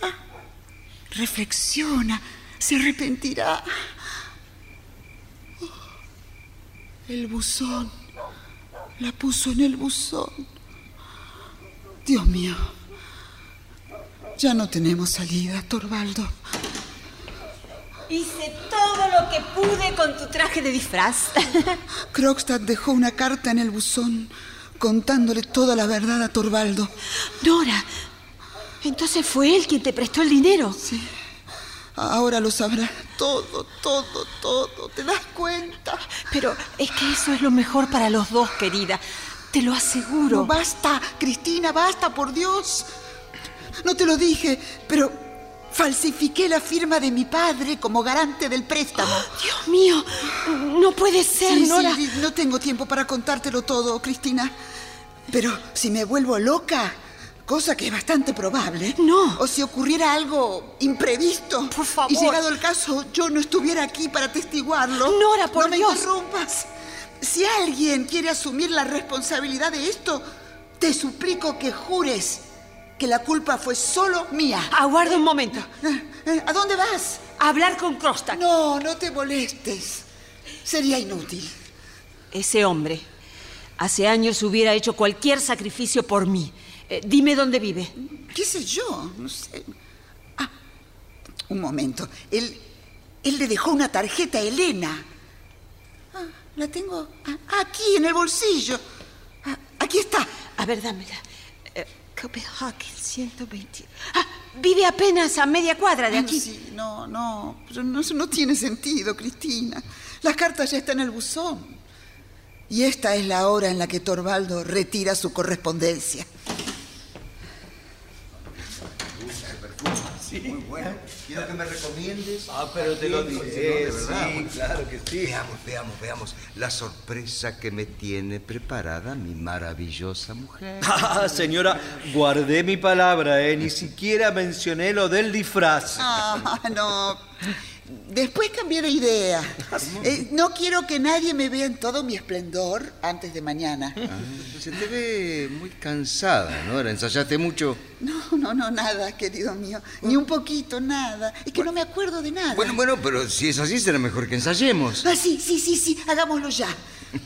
Ah, reflexiona. Se arrepentirá. Oh, el buzón. La puso en el buzón. Dios mío. Ya no tenemos salida, Torvaldo. Hice todo lo que pude con tu traje de disfraz. Krogstad dejó una carta en el buzón contándole toda la verdad a Torvaldo. Nora, entonces fue él quien te prestó el dinero. Sí, ahora lo sabrá todo, todo, todo. ¿Te das cuenta? Pero es que eso es lo mejor para los dos, querida. Te lo aseguro. No, basta, Cristina, basta, por Dios. No te lo dije, pero... falsifiqué la firma de mi padre como garante del préstamo. Oh, Dios mío, no puede ser, sí, Nora. Sí, no tengo tiempo para contártelo todo, Cristina. Pero si me vuelvo loca, cosa que es bastante probable. No. O si ocurriera algo imprevisto. Por favor. Y llegado el caso, yo no estuviera aquí para atestiguarlo. Nora, por Dios. No me interrumpas. Si alguien quiere asumir la responsabilidad de esto, te suplico que jures que la culpa fue solo mía. Aguarda un momento. ¿A dónde vas? A hablar con Krogstad. No, no te molestes. Sería inútil. Ese hombre hace años hubiera hecho cualquier sacrificio por mí. Eh, dime dónde vive. ¿Qué sé yo? No sé. Ah, un momento. Él, él le dejó una tarjeta a Elena. Ah, la tengo aquí, en el bolsillo. Ah, aquí está. A ver, dámela. Copenhague, ciento veinte. Ah, vive apenas a media cuadra de aquí. No, sí, no, no, pero no, no tiene sentido, Cristina. Las cartas ya están en el buzón. Y esta es la hora en la que Torvaldo retira su correspondencia. sí. Muy bueno. Quiero que me recomiendes. Ah, pero te lo digo, de verdad. Sí, claro que sí. Veamos, veamos, veamos la sorpresa que me tiene preparada mi maravillosa mujer. Ah, señora, guardé mi palabra, ¿eh? Ni siquiera mencioné lo del disfraz. Ah, no. Después cambié de idea. Eh, no quiero que nadie me vea en todo mi esplendor antes de mañana. Ah, se te ve muy cansada, ¿no? ¿Ensayaste mucho? No, no, no, nada, querido mío. Ni un poquito, nada. Es que bueno, no me acuerdo de nada. Bueno, bueno, pero si es así será mejor que ensayemos. Ah, sí, sí, sí, sí, hagámoslo ya.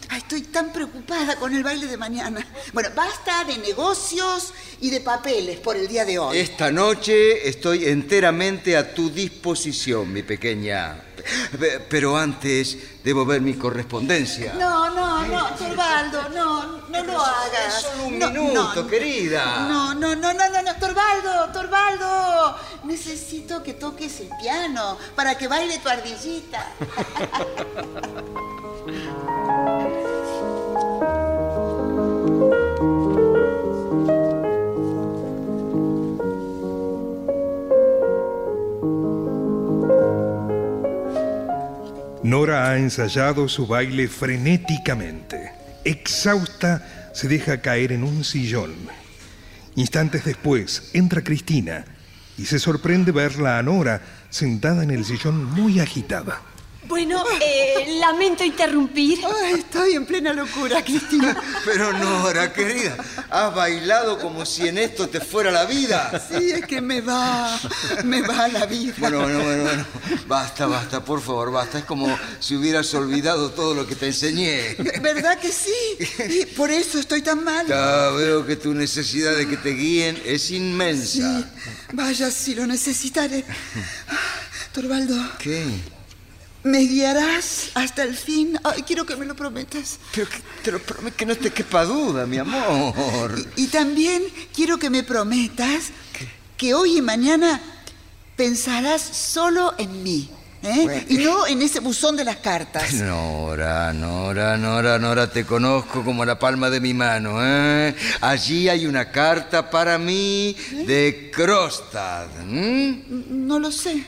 Ay, estoy tan preocupada con el baile de mañana. Bueno, basta de negocios y de papeles por el día de hoy. Esta noche estoy enteramente a tu disposición, mi pequeña. Pero antes debo ver mi correspondencia. No, no, no, Torvaldo, no, no lo hagas. Solo un minuto, querida. No, no, no, no, no, no, Torvaldo, Torvaldo. Necesito que toques el piano para que baile tu ardillita. Nora ha ensayado su baile frenéticamente. Exhausta, se deja caer en un sillón. Instantes después, entra Cristina y se sorprende verla a Nora sentada en el sillón muy agitada. Bueno, eh, lamento interrumpir. Ay, estoy en plena locura, Cristina. Pero Nora, querida, has bailado como si en esto te fuera la vida. Sí, es que me va, me va la vida. Bueno, bueno, bueno, bueno. Basta, basta, por favor, basta. Es como si hubieras olvidado todo lo que te enseñé. ¿Verdad que sí? Y por eso estoy tan mal. Ya veo que tu necesidad de que te guíen es inmensa. Sí, vaya, si lo necesitaré. Torvaldo. ¿Qué? ¿Me guiarás hasta el fin? Ay, quiero que me lo prometas. Pero que te lo prometo, que no te quepa duda, mi amor. Y, y también quiero que me prometas ¿Qué? Que hoy y mañana pensarás solo en mí, ¿eh? Bueno. Y no en ese buzón de las cartas. Nora, Nora, Nora, Nora, te conozco como la palma de mi mano, ¿eh? Allí hay una carta para mí de Krogstad. ¿Mm? No lo sé.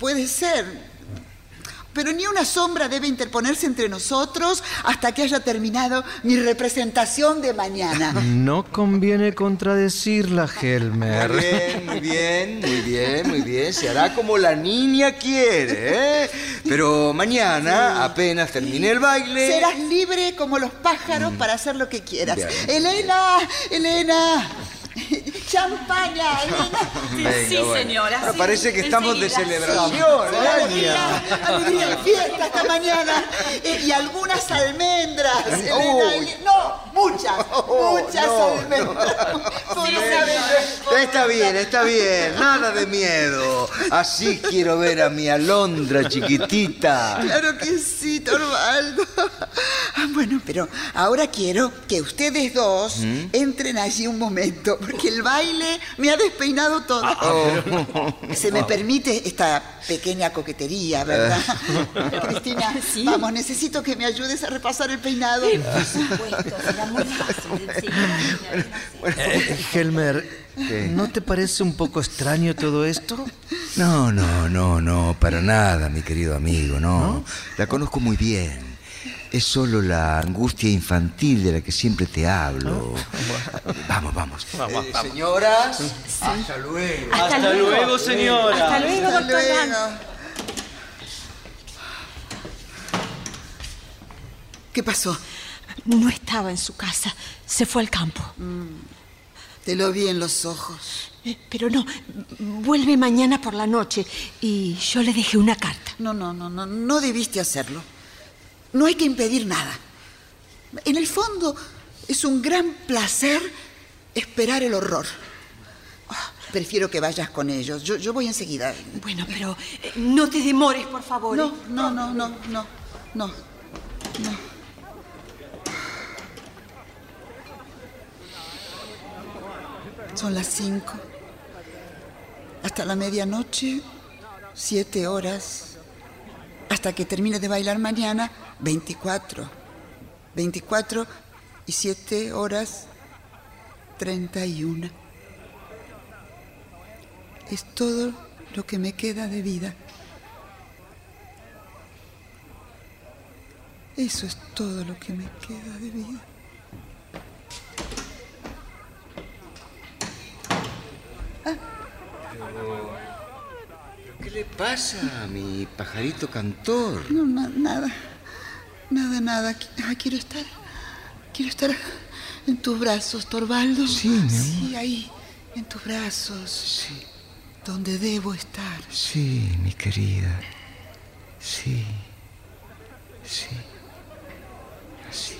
Puede ser. Pero ni una sombra debe interponerse entre nosotros hasta que haya terminado mi representación de mañana. No conviene contradecirla, Helmer. Muy bien, muy bien, muy bien, muy bien. Se hará como la niña quiere, ¿eh? Pero mañana, apenas termine el baile... Serás libre como los pájaros para hacer lo que quieras. Bien, Elena, bien. Elena... ¡Champaña! Sí, venga, sí, bueno. Señora. Bueno, sí, parece que estamos enseguida. De celebración. Sí. Alegría, fiesta hasta mañana. Eh, y algunas almendras. Oh. Elena, no, muchas, oh, muchas no, almendras. No. Sí, está, está bien, está bien. Nada de miedo. Así quiero ver a mi alondra chiquitita. Claro que sí, Torvaldo. Bueno, pero ahora quiero que ustedes dos ¿Mm? Entren allí un momento, porque el baile me ha despeinado todo. Oh. Se me permite esta pequeña coquetería, ¿verdad? Cristina, ¿sí? Vamos, necesito que me ayudes a repasar el peinado. Sí, por supuesto, será muy fácil. Sí, bueno, bueno. Eh, Helmer, ¿qué? ¿No te parece un poco extraño todo esto? No, no, no, no, para nada, mi querido amigo, no. ¿No? La conozco muy bien. Es solo la angustia infantil de la que siempre te hablo. Vamos, vamos. vamos, eh, vamos. Señoras, sí. hasta luego. Hasta, hasta luego, luego, señora. Hasta luego, hasta doctor luego. ¿Qué pasó? No estaba en su casa. Se fue al campo. Mm. Te lo vi en los ojos. Eh, pero no. Vuelve mañana por la noche. Y yo le dejé una carta. No, no, no. No, no debiste hacerlo. No hay que impedir nada. En el fondo, es un gran placer esperar el horror. Oh, prefiero que vayas con ellos. Yo, yo voy enseguida. Bueno, pero eh, no te demores, por favor. No, no, no, no, no, no, no. Son las cinco. Hasta la medianoche, siete horas. Hasta que termine de bailar mañana... veinticuatro. veinticuatro y siete horas... treinta y una. es todo lo que me queda de vida. Eso es todo lo que me queda de vida. Ah. Pero, ¿pero qué le pasa a mi pajarito cantor? No, na nada. Nada, nada. Ay, quiero estar... Quiero estar en tus brazos, Torvaldo. Sí, mi amor. Sí, ahí, en tus brazos. Sí. Donde debo estar. Sí, mi querida. Sí. Sí. Así.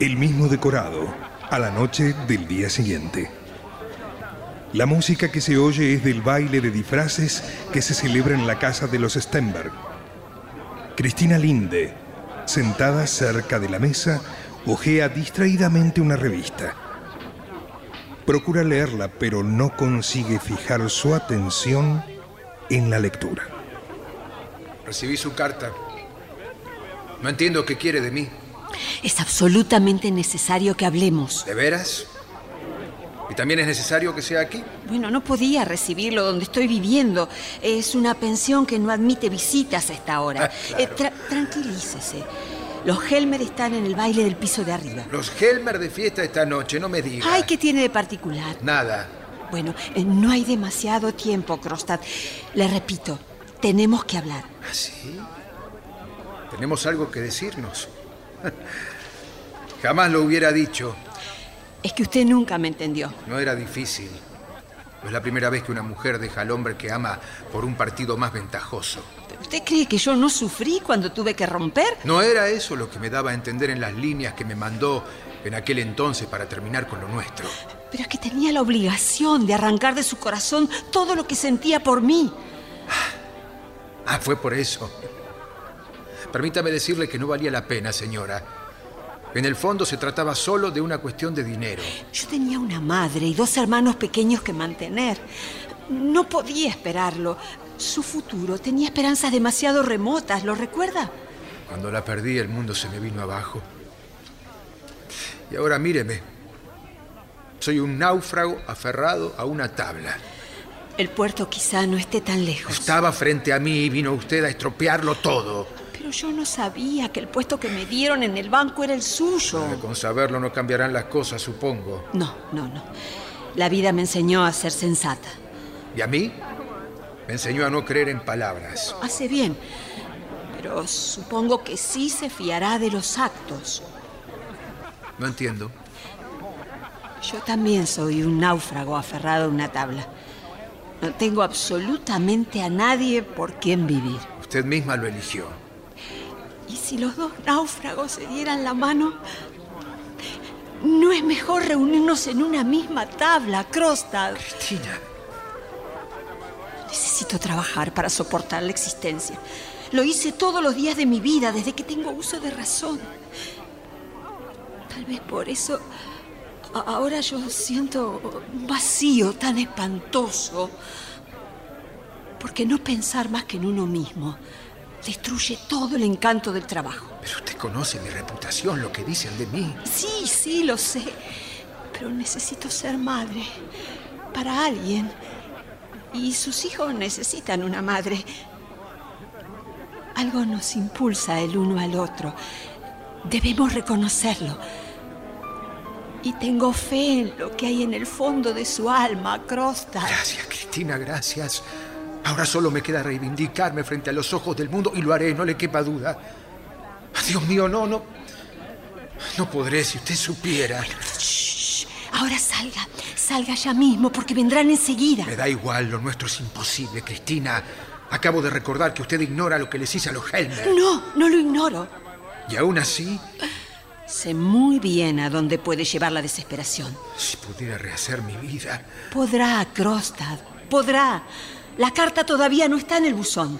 El mismo decorado, a la noche del día siguiente. La música que se oye es del baile de disfraces que se celebra en la casa de los Stenberg. Cristina Linde, sentada cerca de la mesa, hojea distraídamente una revista. Procura leerla, pero no consigue fijar su atención en la lectura. Recibí su carta. No entiendo qué quiere de mí. Es absolutamente necesario que hablemos. ¿De veras? ¿Y también es necesario que sea aquí? Bueno, no podía recibirlo donde estoy viviendo. Es una pensión que no admite visitas a esta hora. Ah, claro. eh, tra tranquilícese. Los Helmer están en el baile del piso de arriba. Los Helmer de fiesta esta noche, no me digas. Ay, ¿qué tiene de particular? Nada. Bueno, eh, no hay demasiado tiempo, Krostad. Le repito, tenemos que hablar. ¿Ah, sí? Tenemos algo que decirnos. Jamás lo hubiera dicho. Es que usted nunca me entendió. No era difícil. No es la primera vez que una mujer deja al hombre que ama por un partido más ventajoso. ¿Pero usted cree que yo no sufrí cuando tuve que romper? No era eso lo que me daba a entender en las líneas que me mandó en aquel entonces para terminar con lo nuestro. Pero es que tenía la obligación de arrancar de su corazón todo lo que sentía por mí. Ah, fue por eso. Permítame decirle que no valía la pena, señora. En el fondo se trataba solo de una cuestión de dinero. Yo tenía una madre y dos hermanos pequeños que mantener. No podía esperarlo. Su futuro tenía esperanzas demasiado remotas, ¿lo recuerda? Cuando la perdí, el mundo se me vino abajo. Y ahora míreme. Soy un náufrago aferrado a una tabla. El puerto quizá no esté tan lejos. Estaba frente a mí y vino usted a estropearlo todo. Yo no sabía que el puesto que me dieron en el banco era el suyo. Eh, con saberlo no cambiarán las cosas, supongo. No, no, no. La vida me enseñó a ser sensata. ¿Y a mí? Me enseñó a no creer en palabras. Hace bien. Pero supongo que sí se fiará de los actos. No entiendo. Yo también soy un náufrago aferrado a una tabla. No tengo absolutamente a nadie por quien vivir. Usted misma lo eligió. Y si los dos náufragos se dieran la mano, ¿no es mejor reunirnos en una misma tabla, Krostad? Cristina. Necesito trabajar para soportar la existencia. Lo hice todos los días de mi vida, desde que tengo uso de razón. Tal vez por eso ahora yo siento un vacío tan espantoso. Porque no pensar más que en uno mismo destruye todo el encanto del trabajo. Pero usted conoce mi reputación, lo que dicen de mí. Sí, sí, lo sé. Pero necesito ser madre para alguien. Y sus hijos necesitan una madre. Algo nos impulsa el uno al otro. Debemos reconocerlo. Y tengo fe en lo que hay en el fondo de su alma, Krostad. Gracias, Cristina, gracias. Ahora solo me queda reivindicarme frente a los ojos del mundo y lo haré, no le quepa duda. Dios mío, no, no. No podré si usted supiera. Bueno, shh, ahora salga, salga ya mismo porque vendrán enseguida. Me da igual, lo nuestro es imposible, Cristina. Acabo de recordar que usted ignora lo que les hice a los Helmer. No, no lo ignoro. Y aún así... Sé muy bien a dónde puede llevar la desesperación. Si pudiera rehacer mi vida... Podrá, Krostad, podrá. La carta todavía no está en el buzón.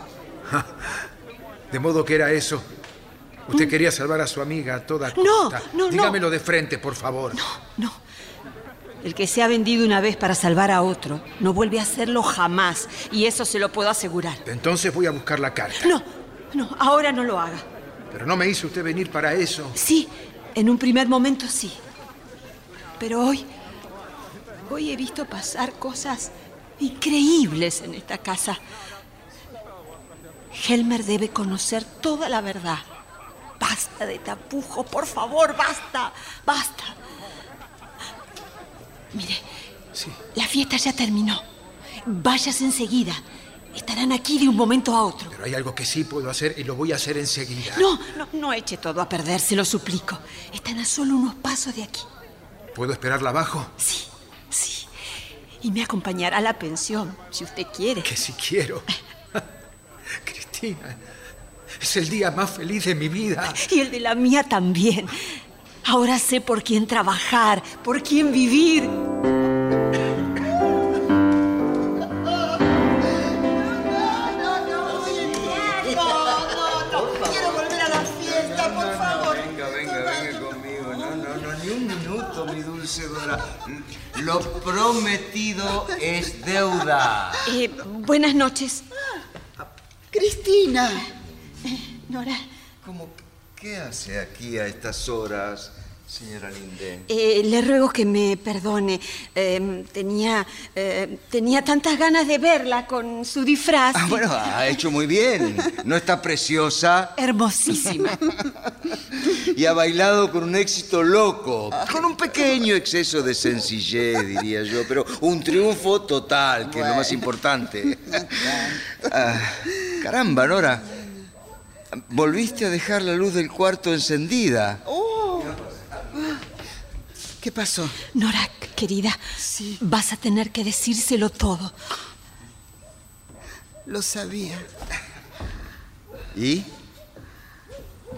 De modo que era eso. Usted quería salvar a su amiga a toda costa. No, no, Dígamelo no. de frente, por favor. No, no. El que se ha vendido una vez para salvar a otro no vuelve a hacerlo jamás. Y eso se lo puedo asegurar. Entonces voy a buscar la carta. No, no, ahora no lo haga. Pero no me hizo usted venir para eso. Sí, en un primer momento sí. Pero hoy... Hoy he visto pasar cosas increíbles en esta casa. Helmer debe conocer toda la verdad. Basta de tapujos, por favor, basta, basta. Mire, sí. La fiesta ya terminó. Váyase enseguida. Estarán aquí de un momento a otro. Pero hay algo que sí puedo hacer y lo voy a hacer enseguida. No, no, no eche todo a perder, se lo suplico. Están a solo unos pasos de aquí. ¿Puedo esperarla abajo? Sí, sí. Y me acompañará a la pensión, si usted quiere. Que si quiero. Cristina, es el día más feliz de mi vida. Y el de la mía también. Ahora sé por quién trabajar, por quién vivir. Lo prometido es deuda. Eh, buenas noches. Ah, Cristina. Eh, Nora. ¿Cómo, qué hace aquí a estas horas, señora Linde? Eh, le ruego que me perdone. Eh, tenía, eh, tenía tantas ganas de verla con su disfraz. Ah, bueno, ha hecho muy bien. ¿No está preciosa? Hermosísima. Y ha bailado con un éxito loco, con un pequeño exceso de sencillez, diría yo, pero un triunfo total, que bueno, es lo más importante. Ah, caramba, Nora, volviste a dejar la luz del cuarto encendida. Oh. ¿Qué pasó? Nora, querida, sí. Vas a tener que decírselo todo. Lo sabía. ¿Y?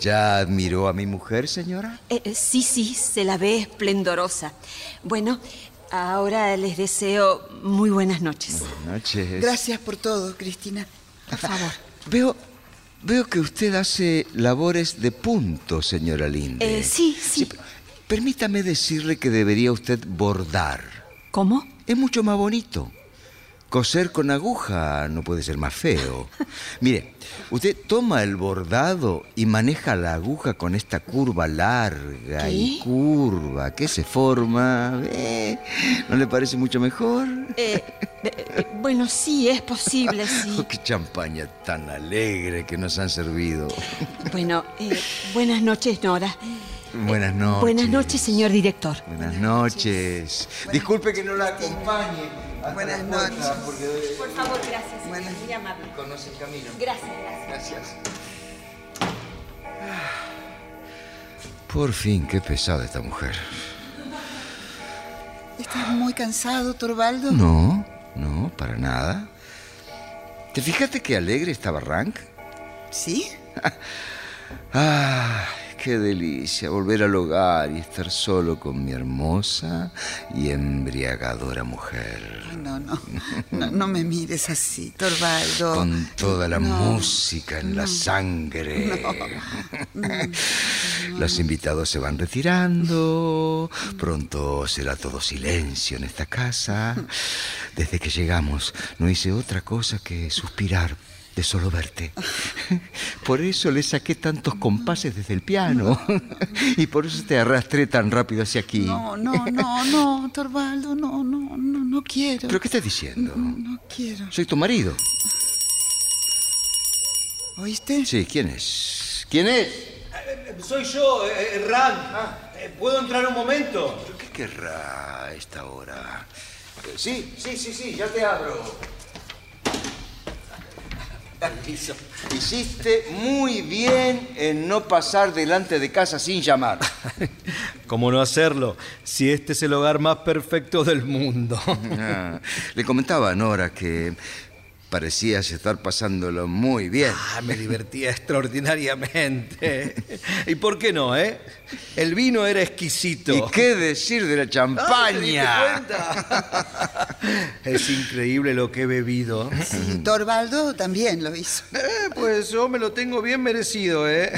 ¿Ya admiró a mi mujer, señora? Eh, eh, sí, sí, se la ve esplendorosa. Bueno, ahora les deseo muy buenas noches. Buenas noches. Gracias por todo, Cristina. Por favor. Veo, veo que usted hace labores de punto, señora Linde. Eh, sí, sí. sí Permítame decirle que debería usted bordar. ¿Cómo? Es mucho más bonito. Coser con aguja no puede ser más feo. Mire, usted toma el bordado y maneja la aguja con esta curva larga. ¿Qué? Y curva que se forma. Eh, ¿No le parece mucho mejor? Eh, eh, bueno, sí, es posible, sí. Oh, ¡qué champaña tan alegre que nos han servido! Bueno, eh, buenas noches, Nora. Buenas noches. Buenas noches, señor director. Buenas noches. Buenas. Disculpe que no la acompañe. Buenas noches. Porque... Por favor, gracias. Buenas. Muy amable. Conoce el camino. Gracias, gracias. Gracias. Por fin, qué pesada esta mujer. ¿Estás muy cansado, Torvaldo? No, no, para nada. ¿Te fijaste qué alegre estaba Rank? ¿Sí? Ah, qué delicia volver al hogar y estar solo con mi hermosa y embriagadora mujer. No, no, no, no me mires así, Torvaldo. Con toda la no, música en no, la sangre. No, no. Los invitados se van retirando. Pronto será todo silencio en esta casa. Desde que llegamos no hice otra cosa que suspirar de solo verte. Por eso le saqué tantos compases desde el piano. No, no, no. Y por eso te arrastré tan rápido hacia aquí. No, no, no, no, Torvaldo, no, no, no, no quiero. ¿Pero qué estás diciendo? No, no quiero. Soy tu marido. ¿Oíste? Sí, ¿quién es? ¿Quién es? Eh, soy yo, eh, Ram. Ah, eh, ¿puedo entrar un momento? ¿Pero qué querrá a esta hora? Eh, sí, sí, sí, sí, ya te abro. Hiciste muy bien en no pasar delante de casa sin llamar. ¿Cómo no hacerlo? Si este es el hogar más perfecto del mundo. Ah, le comentaba a Nora que parecías estar pasándolo muy bien. Ah, me divertía extraordinariamente. ¿Y por qué no, eh? El vino era exquisito. ¿Y qué decir de la champaña? Ah, es increíble lo que he bebido. Sí, Torvaldo también lo hizo. Eh, pues yo me lo tengo bien merecido, eh.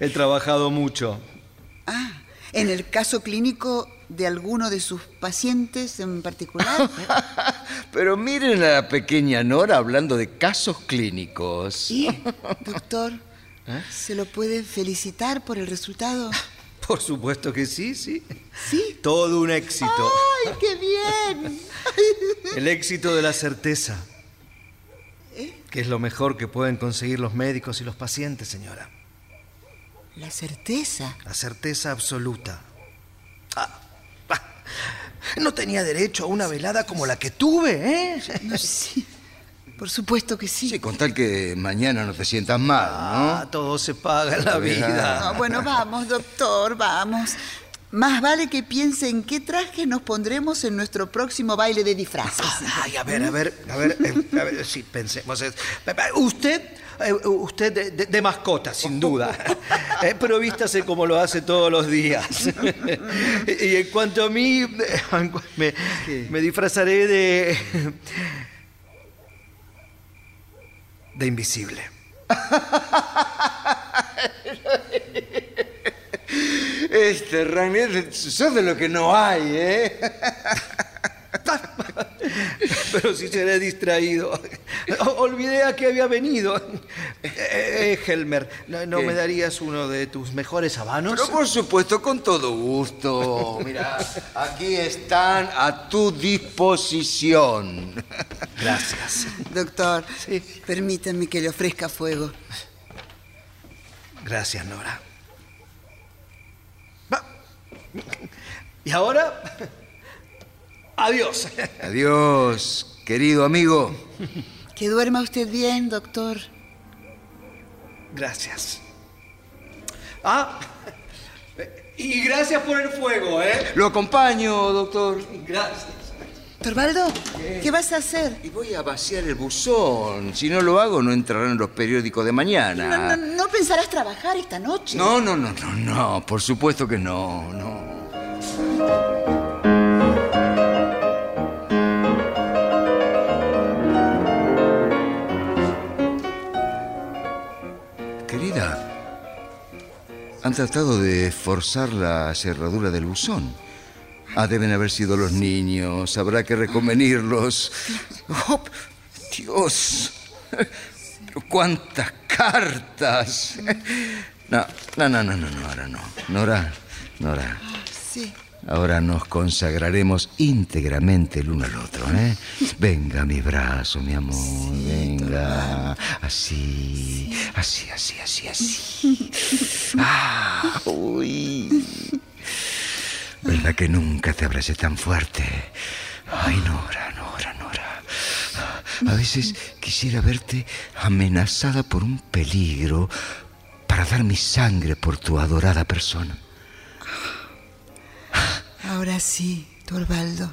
He trabajado mucho. Ah, en el caso clínico... ¿De alguno de sus pacientes en particular? Pero miren a la pequeña Nora hablando de casos clínicos. ¿Y, doctor, ¿Eh? se lo pueden felicitar por el resultado? Por supuesto que sí, sí. ¿Sí? Todo un éxito. ¡Ay, qué bien! El éxito de la certeza. ¿Eh? Que es lo mejor que pueden conseguir los médicos y los pacientes, señora. ¿La certeza? La certeza absoluta. Ah. No tenía derecho a una velada como la que tuve, ¿eh? No, sí, por supuesto que sí. Sí, con tal que mañana no te sientas mal, ¿no? Ah, todo se paga en la vida. No, bueno, vamos, doctor, vamos. Más vale que piense en qué traje nos pondremos en nuestro próximo baile de disfraces. Ay, a ver, a ver, a ver, a ver si pensemos. Usted, usted de, de, de mascota, sin duda. Pero vístase como lo hace todos los días. Y en cuanto a mí, me, me disfrazaré de... de invisible. Este, Rangel, sos de lo que no hay, ¿eh? Pero si seré distraído. Olvidé a qué había venido. Eh, Helmer, ¿no, no me darías uno de tus mejores habanos? Pero por supuesto, con todo gusto. Mira, aquí están a tu disposición. Gracias. Doctor, sí, permítanme que le ofrezca fuego. Gracias, Nora. Y ahora, adiós. Adiós, querido amigo. Que duerma usted bien, doctor. Gracias. Ah, y gracias por el fuego, ¿eh? Lo acompaño, doctor. Gracias. Torvaldo, ¿qué? ¿Qué vas a hacer? Y voy a vaciar el buzón. Si no lo hago, no entrarán los periódicos de mañana. No, no, no pensarás trabajar esta noche. No, no, no, no, no. Por supuesto que no, no. Querida, han tratado de forzar la cerradura del buzón. Ah, deben haber sido los niños. Habrá que reconvenirlos. ¡Oh, Dios! Pero cuántas cartas. No, no, no, no, no, ahora no. Nora, Nora. Sí. Ahora nos consagraremos íntegramente el uno al otro, ¿eh? Venga, mi brazo, mi amor, sí, venga. Así, sí, así, así, así, así. Ah, uy. ¿Verdad que nunca te abracé tan fuerte? Ay, Nora, Nora, Nora. A veces quisiera verte amenazada por un peligro para dar mi sangre por tu adorada persona. Ahora sí, Torvaldo.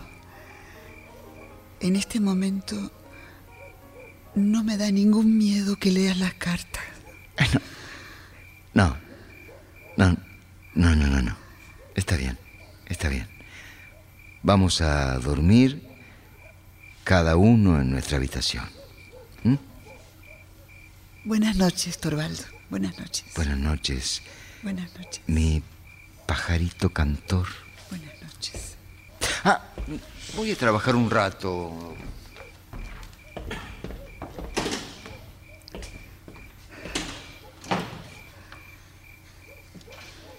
En este momento no me da ningún miedo que leas las cartas. No. No. No, no, no, no. Está bien, está bien. Vamos a dormir cada uno en nuestra habitación. ¿Mm? Buenas noches, Torvaldo. Buenas noches. Buenas noches. Buenas noches. Mi pajarito cantor. Buenas noches. Ah, voy a trabajar un rato.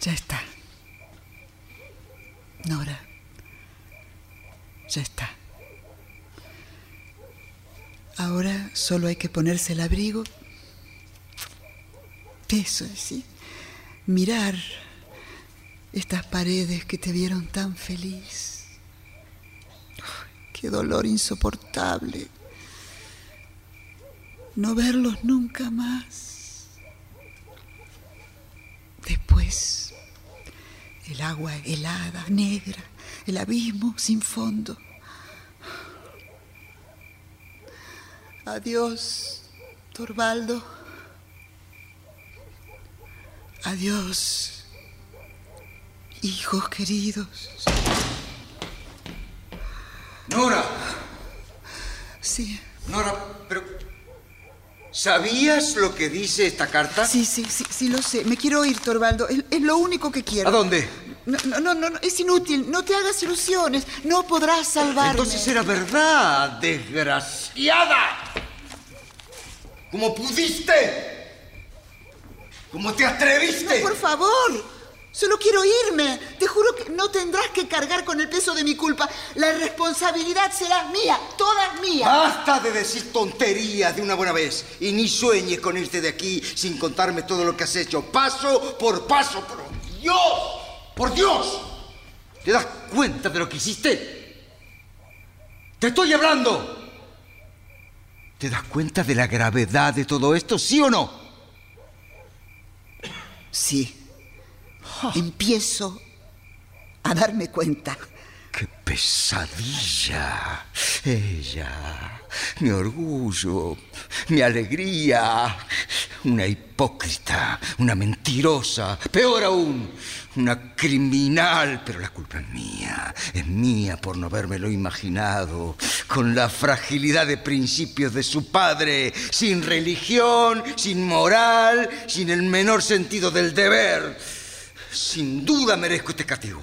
Ya está. Nora. Ya está. Ahora solo hay que ponerse el abrigo. Eso es, sí. Mirar estas paredes que te vieron tan feliz. ¡Qué dolor insoportable! No verlos nunca más. Después, el agua helada, negra, el abismo sin fondo. Adiós, Torvaldo. Adiós, hijos queridos. Nora. Sí. Nora, pero... ¿sabías lo que dice esta carta? Sí, sí, sí, sí lo sé. Me quiero ir, Torvaldo. Es, es lo único que quiero. ¿A dónde? No, no, no, no, es inútil. No te hagas ilusiones. No podrás salvarme. Entonces era verdad, desgraciada. ¿Cómo pudiste? ¿Cómo te atreviste? No, por favor. Solo quiero irme. Te juro que no tendrás que cargar con el peso de mi culpa. La responsabilidad será mía, toda mía. Basta de decir tonterías de una buena vez. Y ni sueñes con irte de aquí sin contarme todo lo que has hecho. Paso por paso. ¡Por Dios! ¡Por Dios! ¿Te das cuenta de lo que hiciste? ¡Te estoy hablando! ¿Te das cuenta de la gravedad de todo esto? ¿Sí o no? Sí. Oh. Empiezo a darme cuenta. ¡Qué pesadilla! Ella, mi orgullo, mi alegría. Una hipócrita, una mentirosa, peor aún, una criminal. Pero la culpa es mía, es mía por no habérmelo imaginado. Con la fragilidad de principios de su padre, sin religión, sin moral, sin el menor sentido del deber. Sin duda merezco este castigo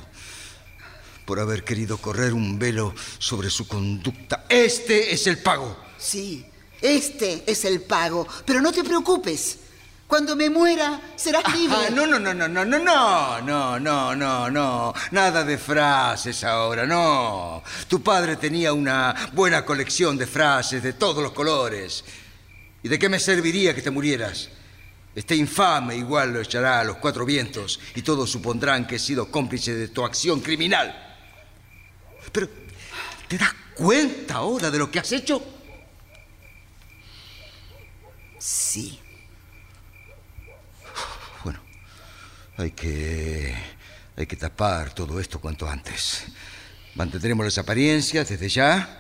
por haber querido correr un velo sobre su conducta. Este es el pago. Sí, este es el pago. Pero no te preocupes. Cuando me muera, serás libre. Ah, no, no, no, no, no, no, no, no, no, no, no. Nada de frases ahora, no. Tu padre tenía una buena colección de frases de todos los colores. ¿Y de qué me serviría que te murieras? Este infame igual lo echará a los cuatro vientos y todos supondrán que he sido cómplice de tu acción criminal. Pero, ¿te das cuenta ahora de lo que has hecho? Sí. Bueno, hay que... hay que tapar todo esto cuanto antes. Mantendremos las apariencias desde ya.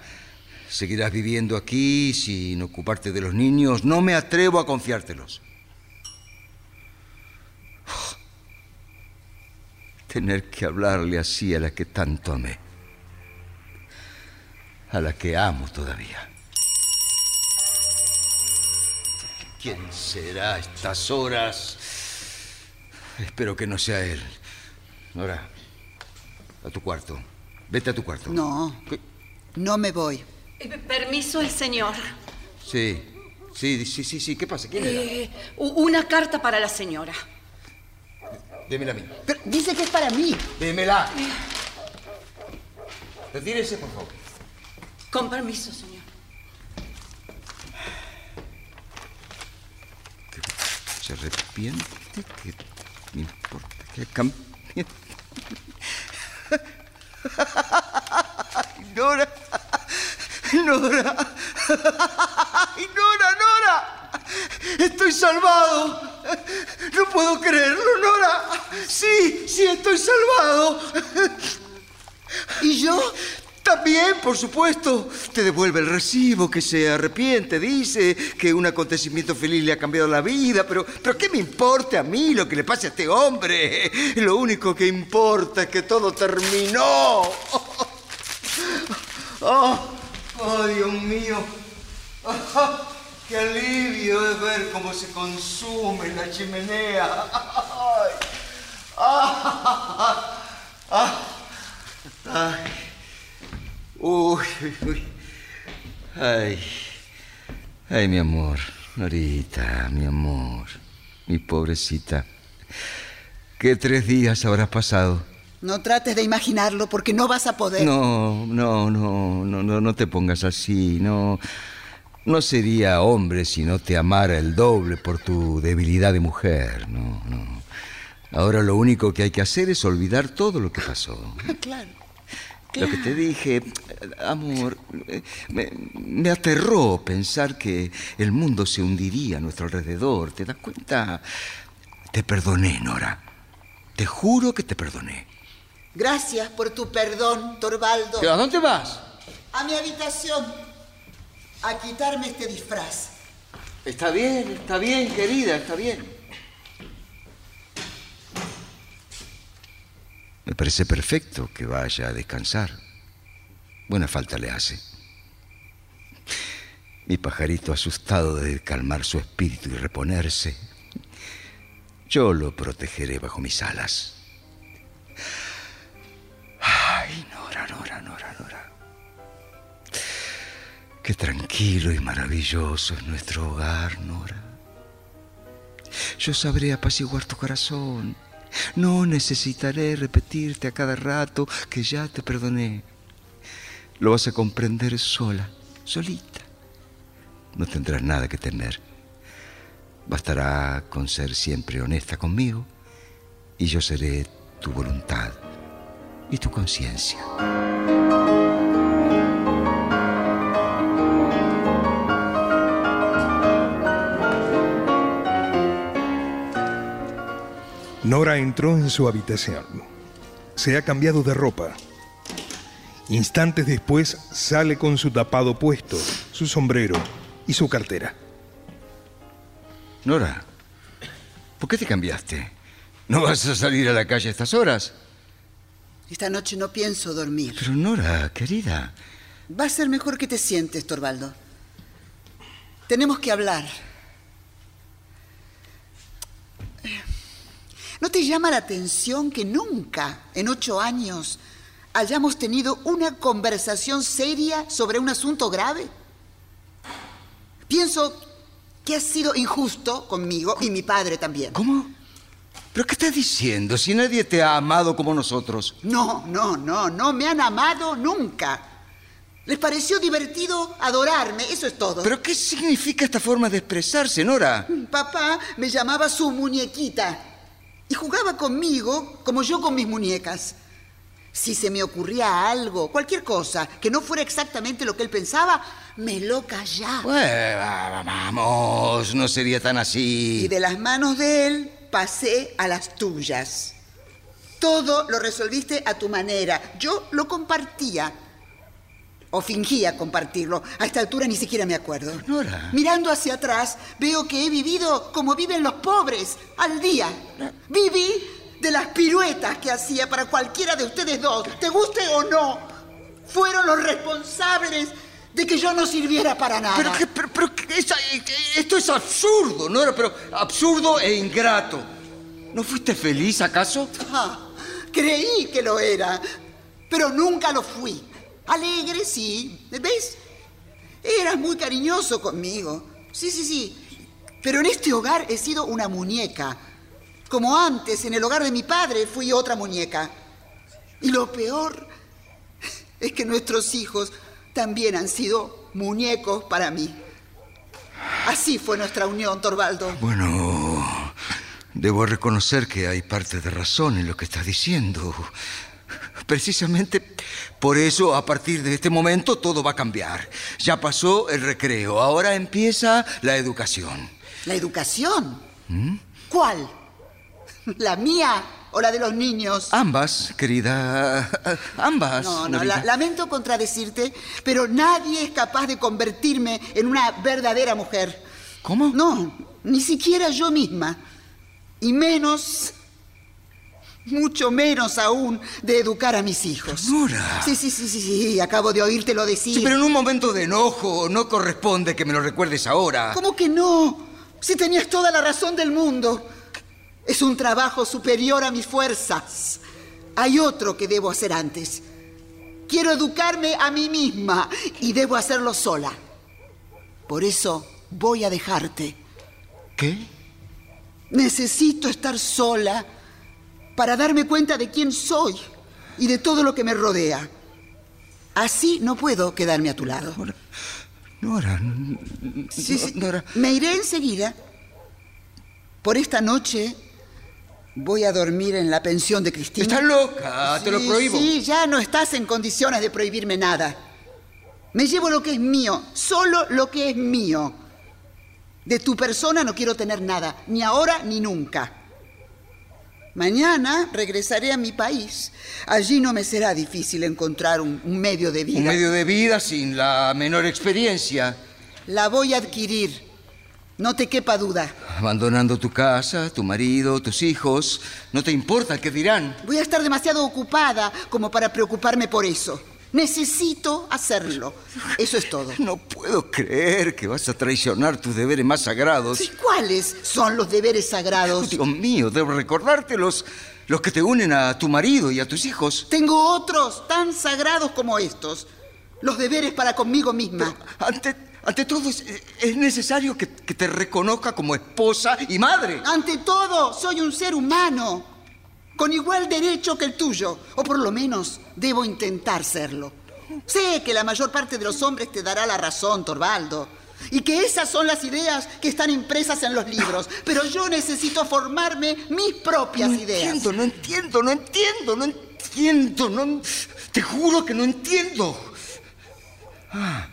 Seguirás viviendo aquí sin ocuparte de los niños. No me atrevo a confiártelos. Tener que hablarle así a la que tanto amé. A la que amo todavía. ¿Quién será a estas horas? Espero que no sea él. Nora, a tu cuarto. Vete a tu cuarto. No, ¿qué? No me voy. Eh, permiso, el señor. Sí, sí, sí, sí, sí. ¿Qué pasa? ¿Quién eh, era? Una carta para la señora. Démela a mí. Pero dice que es para mí. Démela. Retírese, por favor. Con permiso, señor. Que se arrepiente, que me importa que cambie. Nora, Nora, Nora, Nora, estoy salvado. No puedo creerlo, Nora. Sí, sí, estoy salvado. ¿Y yo? También, por supuesto. Te devuelve el recibo, que se arrepiente, dice que un acontecimiento feliz le ha cambiado la vida. Pero, pero ¿qué me importa a mí lo que le pase a este hombre? Lo único que importa es que todo terminó. ¡Oh, oh, oh Dios mío! Oh, ¡qué alivio es ver cómo se consume la chimenea! ¡Ay! ¡Ah! ¡Ah! ¡Ay! Uy, uy, ay, ay, mi amor, Norita, mi amor, mi pobrecita. ¿Qué tres días habrás pasado? No trates de imaginarlo porque no vas a poder. No, no, no, no, no, no te pongas así, no. No sería hombre si no te amara el doble por tu debilidad de mujer, no, no. Ahora lo único que hay que hacer es olvidar todo lo que pasó. Claro. Lo que te dije, amor, me, me aterró pensar que el mundo se hundiría a nuestro alrededor. ¿Te das cuenta? Te perdoné, Nora. Te juro que te perdoné. Gracias por tu perdón, Torvaldo. ¿A dónde vas? A mi habitación. a quitarme este disfraz. Está bien, está bien, querida, está bien. Me parece perfecto que vaya a descansar. Buena falta le hace. Mi pajarito asustado debe calmar su espíritu y reponerse. Yo lo protegeré bajo mis alas. Ay, Nora, Nora, Nora, Nora. Qué tranquilo y maravilloso es nuestro hogar, Nora. Yo sabré apaciguar tu corazón. No necesitaré repetirte a cada rato que ya te perdoné. Lo vas a comprender sola, solita. No tendrás nada que temer. Bastará con ser siempre honesta conmigo y yo seré tu voluntad y tu conciencia. Nora entró en su habitación. Se ha cambiado de ropa. Instantes después sale con su tapado puesto, su sombrero y su cartera. Nora, ¿por qué te cambiaste? ¿No vas a salir a la calle a estas horas? Esta noche no pienso dormir. Pero Nora, querida... Va a ser mejor que te sientes, Torvaldo. Tenemos que hablar. ¿No te llama la atención que nunca, en ocho años, hayamos tenido una conversación seria sobre un asunto grave? Pienso que has sido injusto conmigo y mi padre también. ¿Cómo? ¿Pero qué estás diciendo? Si nadie te ha amado como nosotros. No, no, no, no me han amado nunca. Les pareció divertido adorarme, eso es todo. ¿Pero qué significa esta forma de expresarse, Nora? Papá me llamaba su muñequita y jugaba conmigo como yo con mis muñecas. Si se me ocurría algo, cualquier cosa, que no fuera exactamente lo que él pensaba, me lo callaba. Bueno, vamos, no sería tan así. Y de las manos de él pasé a las tuyas. Todo lo resolviste a tu manera. Yo lo compartía. O fingía compartirlo. A esta altura ni siquiera me acuerdo. Nora. Mirando hacia atrás, veo que he vivido como viven los pobres, al día. Viví... de las piruetas que hacía para cualquiera de ustedes dos, te guste o no, fueron los responsables de que yo no sirviera para nada. Pero, que, pero, pero que esa, esto es absurdo, ¿no era? Pero absurdo e ingrato. ¿No fuiste feliz, acaso? Ah, creí que lo era, pero nunca lo fui. Alegre, sí. ¿Ves? Eras muy cariñoso conmigo. Sí, sí, sí. Pero en este hogar he sido una muñeca. Como antes, en el hogar de mi padre, fui otra muñeca. Y lo peor es que nuestros hijos también han sido muñecos para mí. Así fue nuestra unión, Torvaldo. Bueno, debo reconocer que hay parte de razón en lo que estás diciendo. Precisamente por eso, a partir de este momento, todo va a cambiar. Ya pasó el recreo, ahora empieza la educación. ¿La educación? ¿Mm? ¿Cuál? ¿La mía o la de los niños? Ambas, querida. Ambas. No, no, la, lamento contradecirte, pero nadie es capaz de convertirme en una verdadera mujer. ¿Cómo? No, ni siquiera yo misma. Y menos, mucho menos aún, de educar a mis hijos. ¡Nora! Sí, sí, sí, sí, sí, acabo de oírtelo decir. Sí, pero en un momento de enojo no corresponde que me lo recuerdes ahora. ¿Cómo que no? Si tenías toda la razón del mundo. Es un trabajo superior a mis fuerzas. Hay otro que debo hacer antes. Quiero educarme a mí misma y debo hacerlo sola. Por eso voy a dejarte. ¿Qué? Necesito estar sola para darme cuenta de quién soy y de todo lo que me rodea. Así no puedo quedarme a tu lado. Nora, Nora, Nora. Sí, sí. Nora. Me iré enseguida. Por esta noche... voy a dormir en la pensión de Cristina. ¡Estás loca! ¡Te sí, lo prohíbo! Sí, ya no estás en condiciones de prohibirme nada. Me llevo lo que es mío, solo lo que es mío. De tu persona no quiero tener nada, ni ahora ni nunca. Mañana regresaré a mi país. Allí no me será difícil encontrar un, un medio de vida. Un medio de vida sin la menor experiencia. La voy a adquirir, no te quepa duda. Abandonando tu casa, tu marido, tus hijos, no te importa qué dirán. Voy a estar demasiado ocupada como para preocuparme por eso. Necesito hacerlo. Eso es todo. No puedo creer que vas a traicionar tus deberes más sagrados. ¿Y cuáles son los deberes sagrados? Dios mío, debo recordártelos. Los que te unen a tu marido y a tus hijos. Tengo otros tan sagrados como estos. Los deberes para conmigo misma. Pero ante, ante todo es, es necesario que, que te reconozca como esposa y madre. Ante todo, soy un ser humano. Con igual derecho que el tuyo, o por lo menos debo intentar serlo. Sé que la mayor parte de los hombres te dará la razón, Torvaldo, y que esas son las ideas que están impresas en los libros, pero yo necesito formarme mis propias no ideas. Entiendo, no entiendo, no entiendo, no entiendo, no... Te juro que no entiendo. Ah,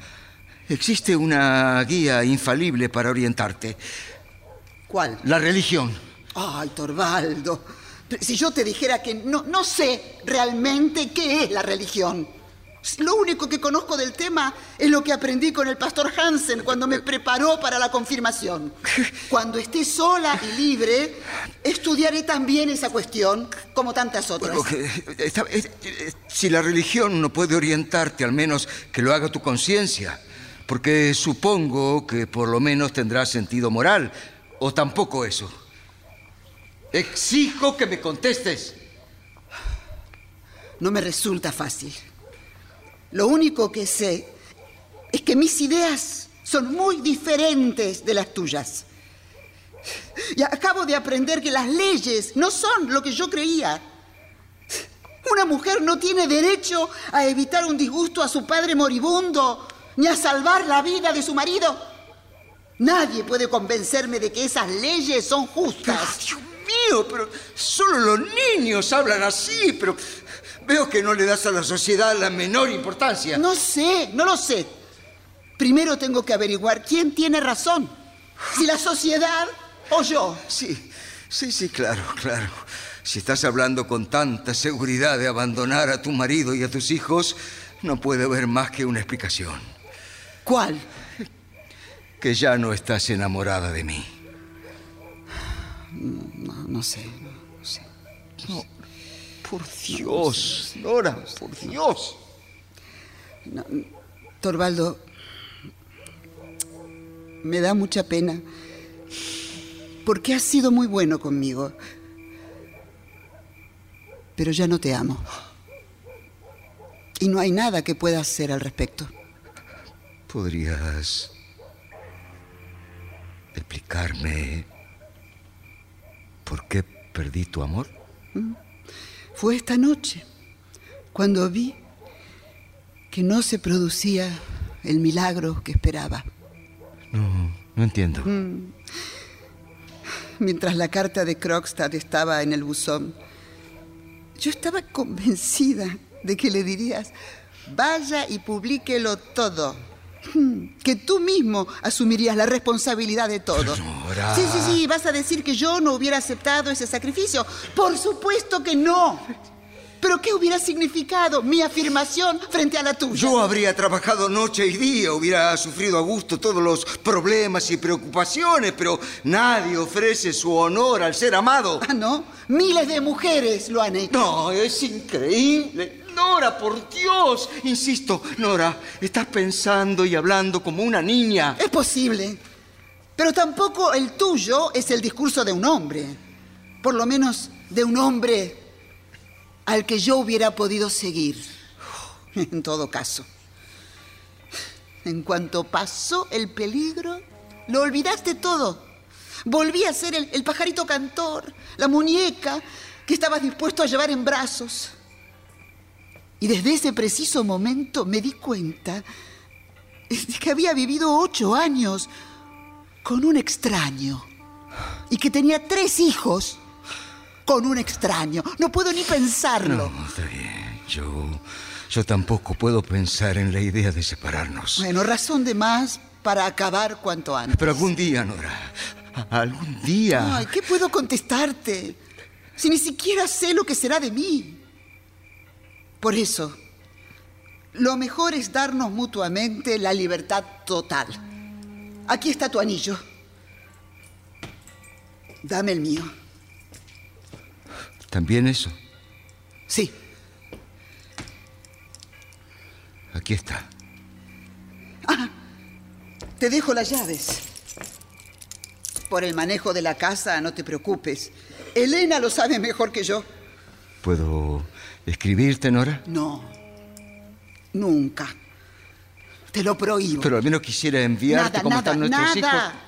existe una guía infalible para orientarte. ¿Cuál? La religión. Ay, Torvaldo... Si yo te dijera que no, no sé realmente qué es la religión. Lo único que conozco del tema es lo que aprendí con el pastor Hansen cuando me preparó para la confirmación. Cuando esté sola y libre, estudiaré también esa cuestión, como tantas otras. Bueno, que, esta, esta, si la religión no puede orientarte, al menos que lo haga tu conciencia. Porque supongo que por lo menos tendrá sentido moral, o tampoco eso. Exijo que me contestes. No me resulta fácil. Lo único que sé es que mis ideas son muy diferentes de las tuyas. Y acabo de aprender que las leyes no son lo que yo creía. Una mujer no tiene derecho a evitar un disgusto a su padre moribundo, ni a salvar la vida de su marido. Nadie puede convencerme de que esas leyes son justas. Pero solo los niños hablan así, pero veo que no le das a la sociedad la menor importancia. No sé, no lo sé. Primero tengo que averiguar quién tiene razón, si la sociedad o yo. Sí, sí, sí, claro, claro. Si estás hablando con tanta seguridad de abandonar a tu marido y a tus hijos, no puede haber más que una explicación. ¿Cuál? Que ya no estás enamorada de mí. No, no sé, no, no sé. No, por Dios, Nora, por Dios. No, Torvaldo, me da mucha pena porque has sido muy bueno conmigo. Pero ya no te amo. Y no hay nada que pueda hacer al respecto. ¿Podrías explicarme por qué perdí tu amor? Fue esta noche, cuando vi que no se producía el milagro que esperaba. No, no entiendo. Mientras la carta de Krogstad estaba en el buzón, yo estaba convencida de que le dirías: vaya y publíquelo todo. Que tú mismo asumirías la responsabilidad de todo. Nora. Sí, sí, sí, vas a decir que yo no hubiera aceptado ese sacrificio. Por supuesto que no. ¿Pero qué hubiera significado mi afirmación frente a la tuya? Yo habría trabajado noche y día, hubiera sufrido a gusto todos los problemas y preocupaciones, pero nadie ofrece su honor al ser amado. Ah, ¿no? Miles de mujeres lo han hecho. No, es increíble. Nora, por Dios. Insisto, Nora, estás pensando y hablando como una niña. Es posible. Pero tampoco el tuyo es el discurso de un hombre. Por lo menos de un hombre al que yo hubiera podido seguir. En todo caso. En cuanto pasó el peligro, lo olvidaste todo. Volví a ser el, el pajarito cantor, la muñeca que estabas dispuesto a llevar en brazos. Y desde ese preciso momento me di cuenta de que había vivido ocho años con un extraño y que tenía tres hijos con un extraño. No puedo ni pensarlo. No, está bien. Yo, yo tampoco puedo pensar en la idea de separarnos. Bueno, razón de más para acabar cuanto antes. Pero algún día, Nora, algún día... Ay, ¿qué puedo contestarte? Si ni siquiera sé lo que será de mí. Por eso, lo mejor es darnos mutuamente la libertad total. Aquí está tu anillo. Dame el mío. ¿También eso? Sí. Aquí está. Ah, te dejo las llaves. Por el manejo de la casa, no te preocupes. Elena lo sabe mejor que yo. ¿Puedo escribirte, Nora? No. Nunca. Te lo prohíbo. Pero al menos quisiera enviarte nada, como nada, están nuestros nada. hijos.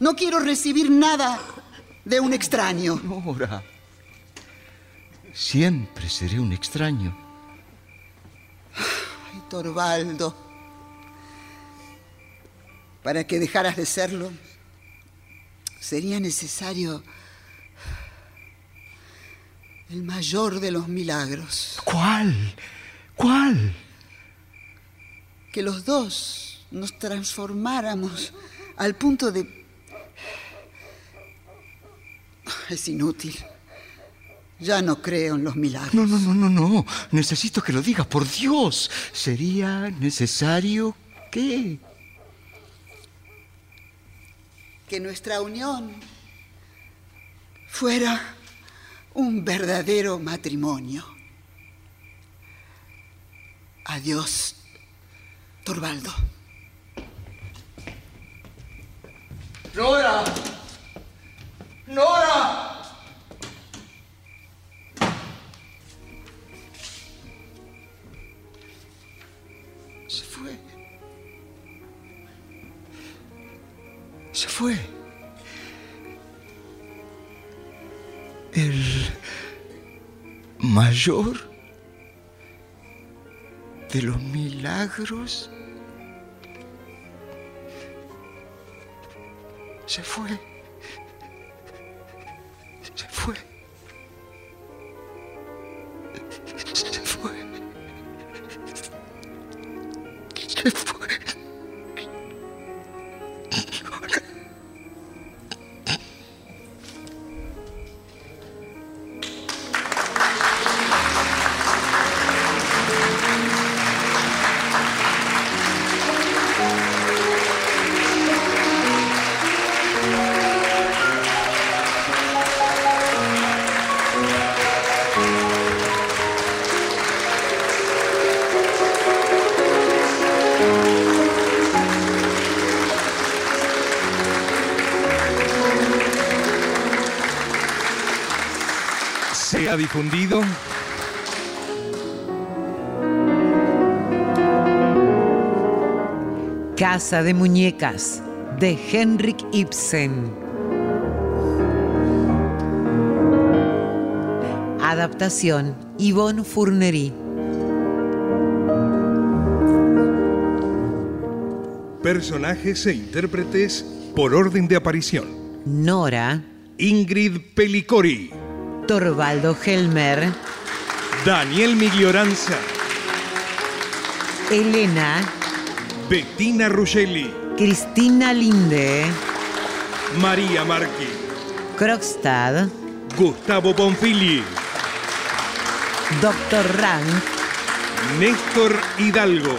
No quiero recibir nada de un extraño. Nora, siempre seré un extraño. Ay, Torvaldo. Para que dejaras de serlo, sería necesario el mayor de los milagros. ¿Cuál? ¿Cuál? Que los dos nos transformáramos al punto de... Es inútil. Ya no creo en los milagros. No, no, no, no, no. Necesito que lo digas, por Dios. Sería necesario que... Que nuestra unión fuera un verdadero matrimonio. Adiós, Torvaldo. ¡Nora! ¡Nora! Se fue. Se fue. El mayor de los milagros se fue, se fue, se fue, se fue. Difundido Casa de Muñecas de Henrik Ibsen, adaptación Ivonne Furneri. Personajes e intérpretes por orden de aparición: Nora, Ingrid Pelicori, Torvaldo Helmer, Daniel Miglioranza, Elena, Bettina Ruscelli, Cristina Linde, María Marqui, Krogstad, Gustavo Bonfili, Doctor Rank, Néstor Hidalgo.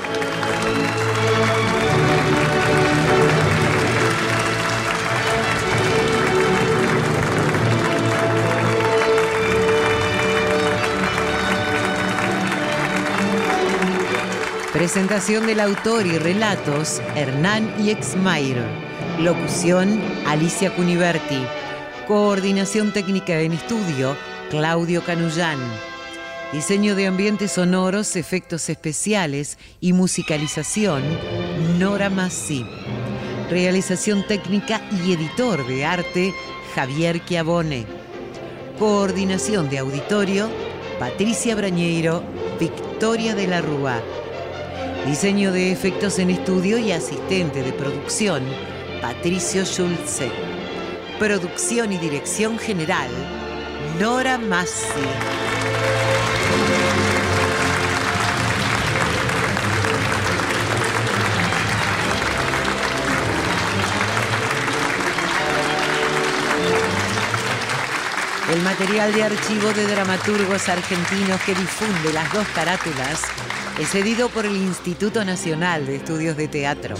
Presentación del autor y relatos, Hernán Exmayer. Locución, Alicia Cuniverti. Coordinación técnica en estudio, Claudio Canullán. Diseño de ambientes sonoros, efectos especiales y musicalización, Nora Massi. Realización técnica y editor de arte, Javier Chiavone. Coordinación de auditorio, Patricia Brañeiro, Victoria de la Rúa. Diseño de efectos en estudio y asistente de producción, Patricio Schulze. Producción y dirección general, Nora Massi. El material de archivo de dramaturgos argentinos que difunde las dos carátulas es cedido por el Instituto Nacional de Estudios de Teatro.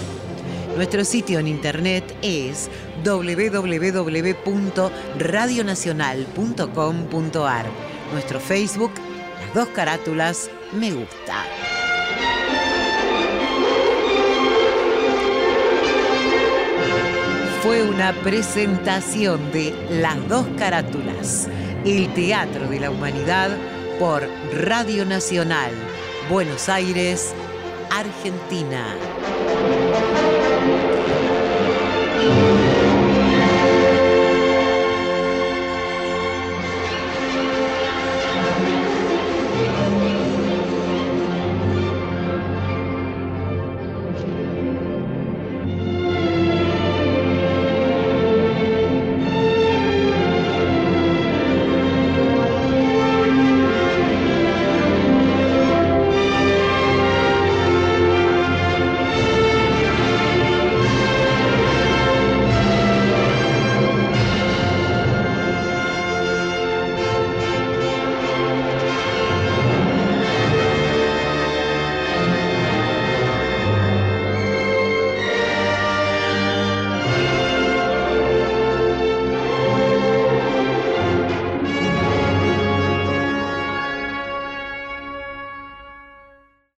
Nuestro sitio en internet es doble u doble u doble u punto radio nacional punto com punto ar. Nuestro Facebook, Las Dos Carátulas, Me Gusta. Fue una presentación de Las Dos Carátulas, el Teatro de la Humanidad, por Radio Nacional, Buenos Aires, Argentina.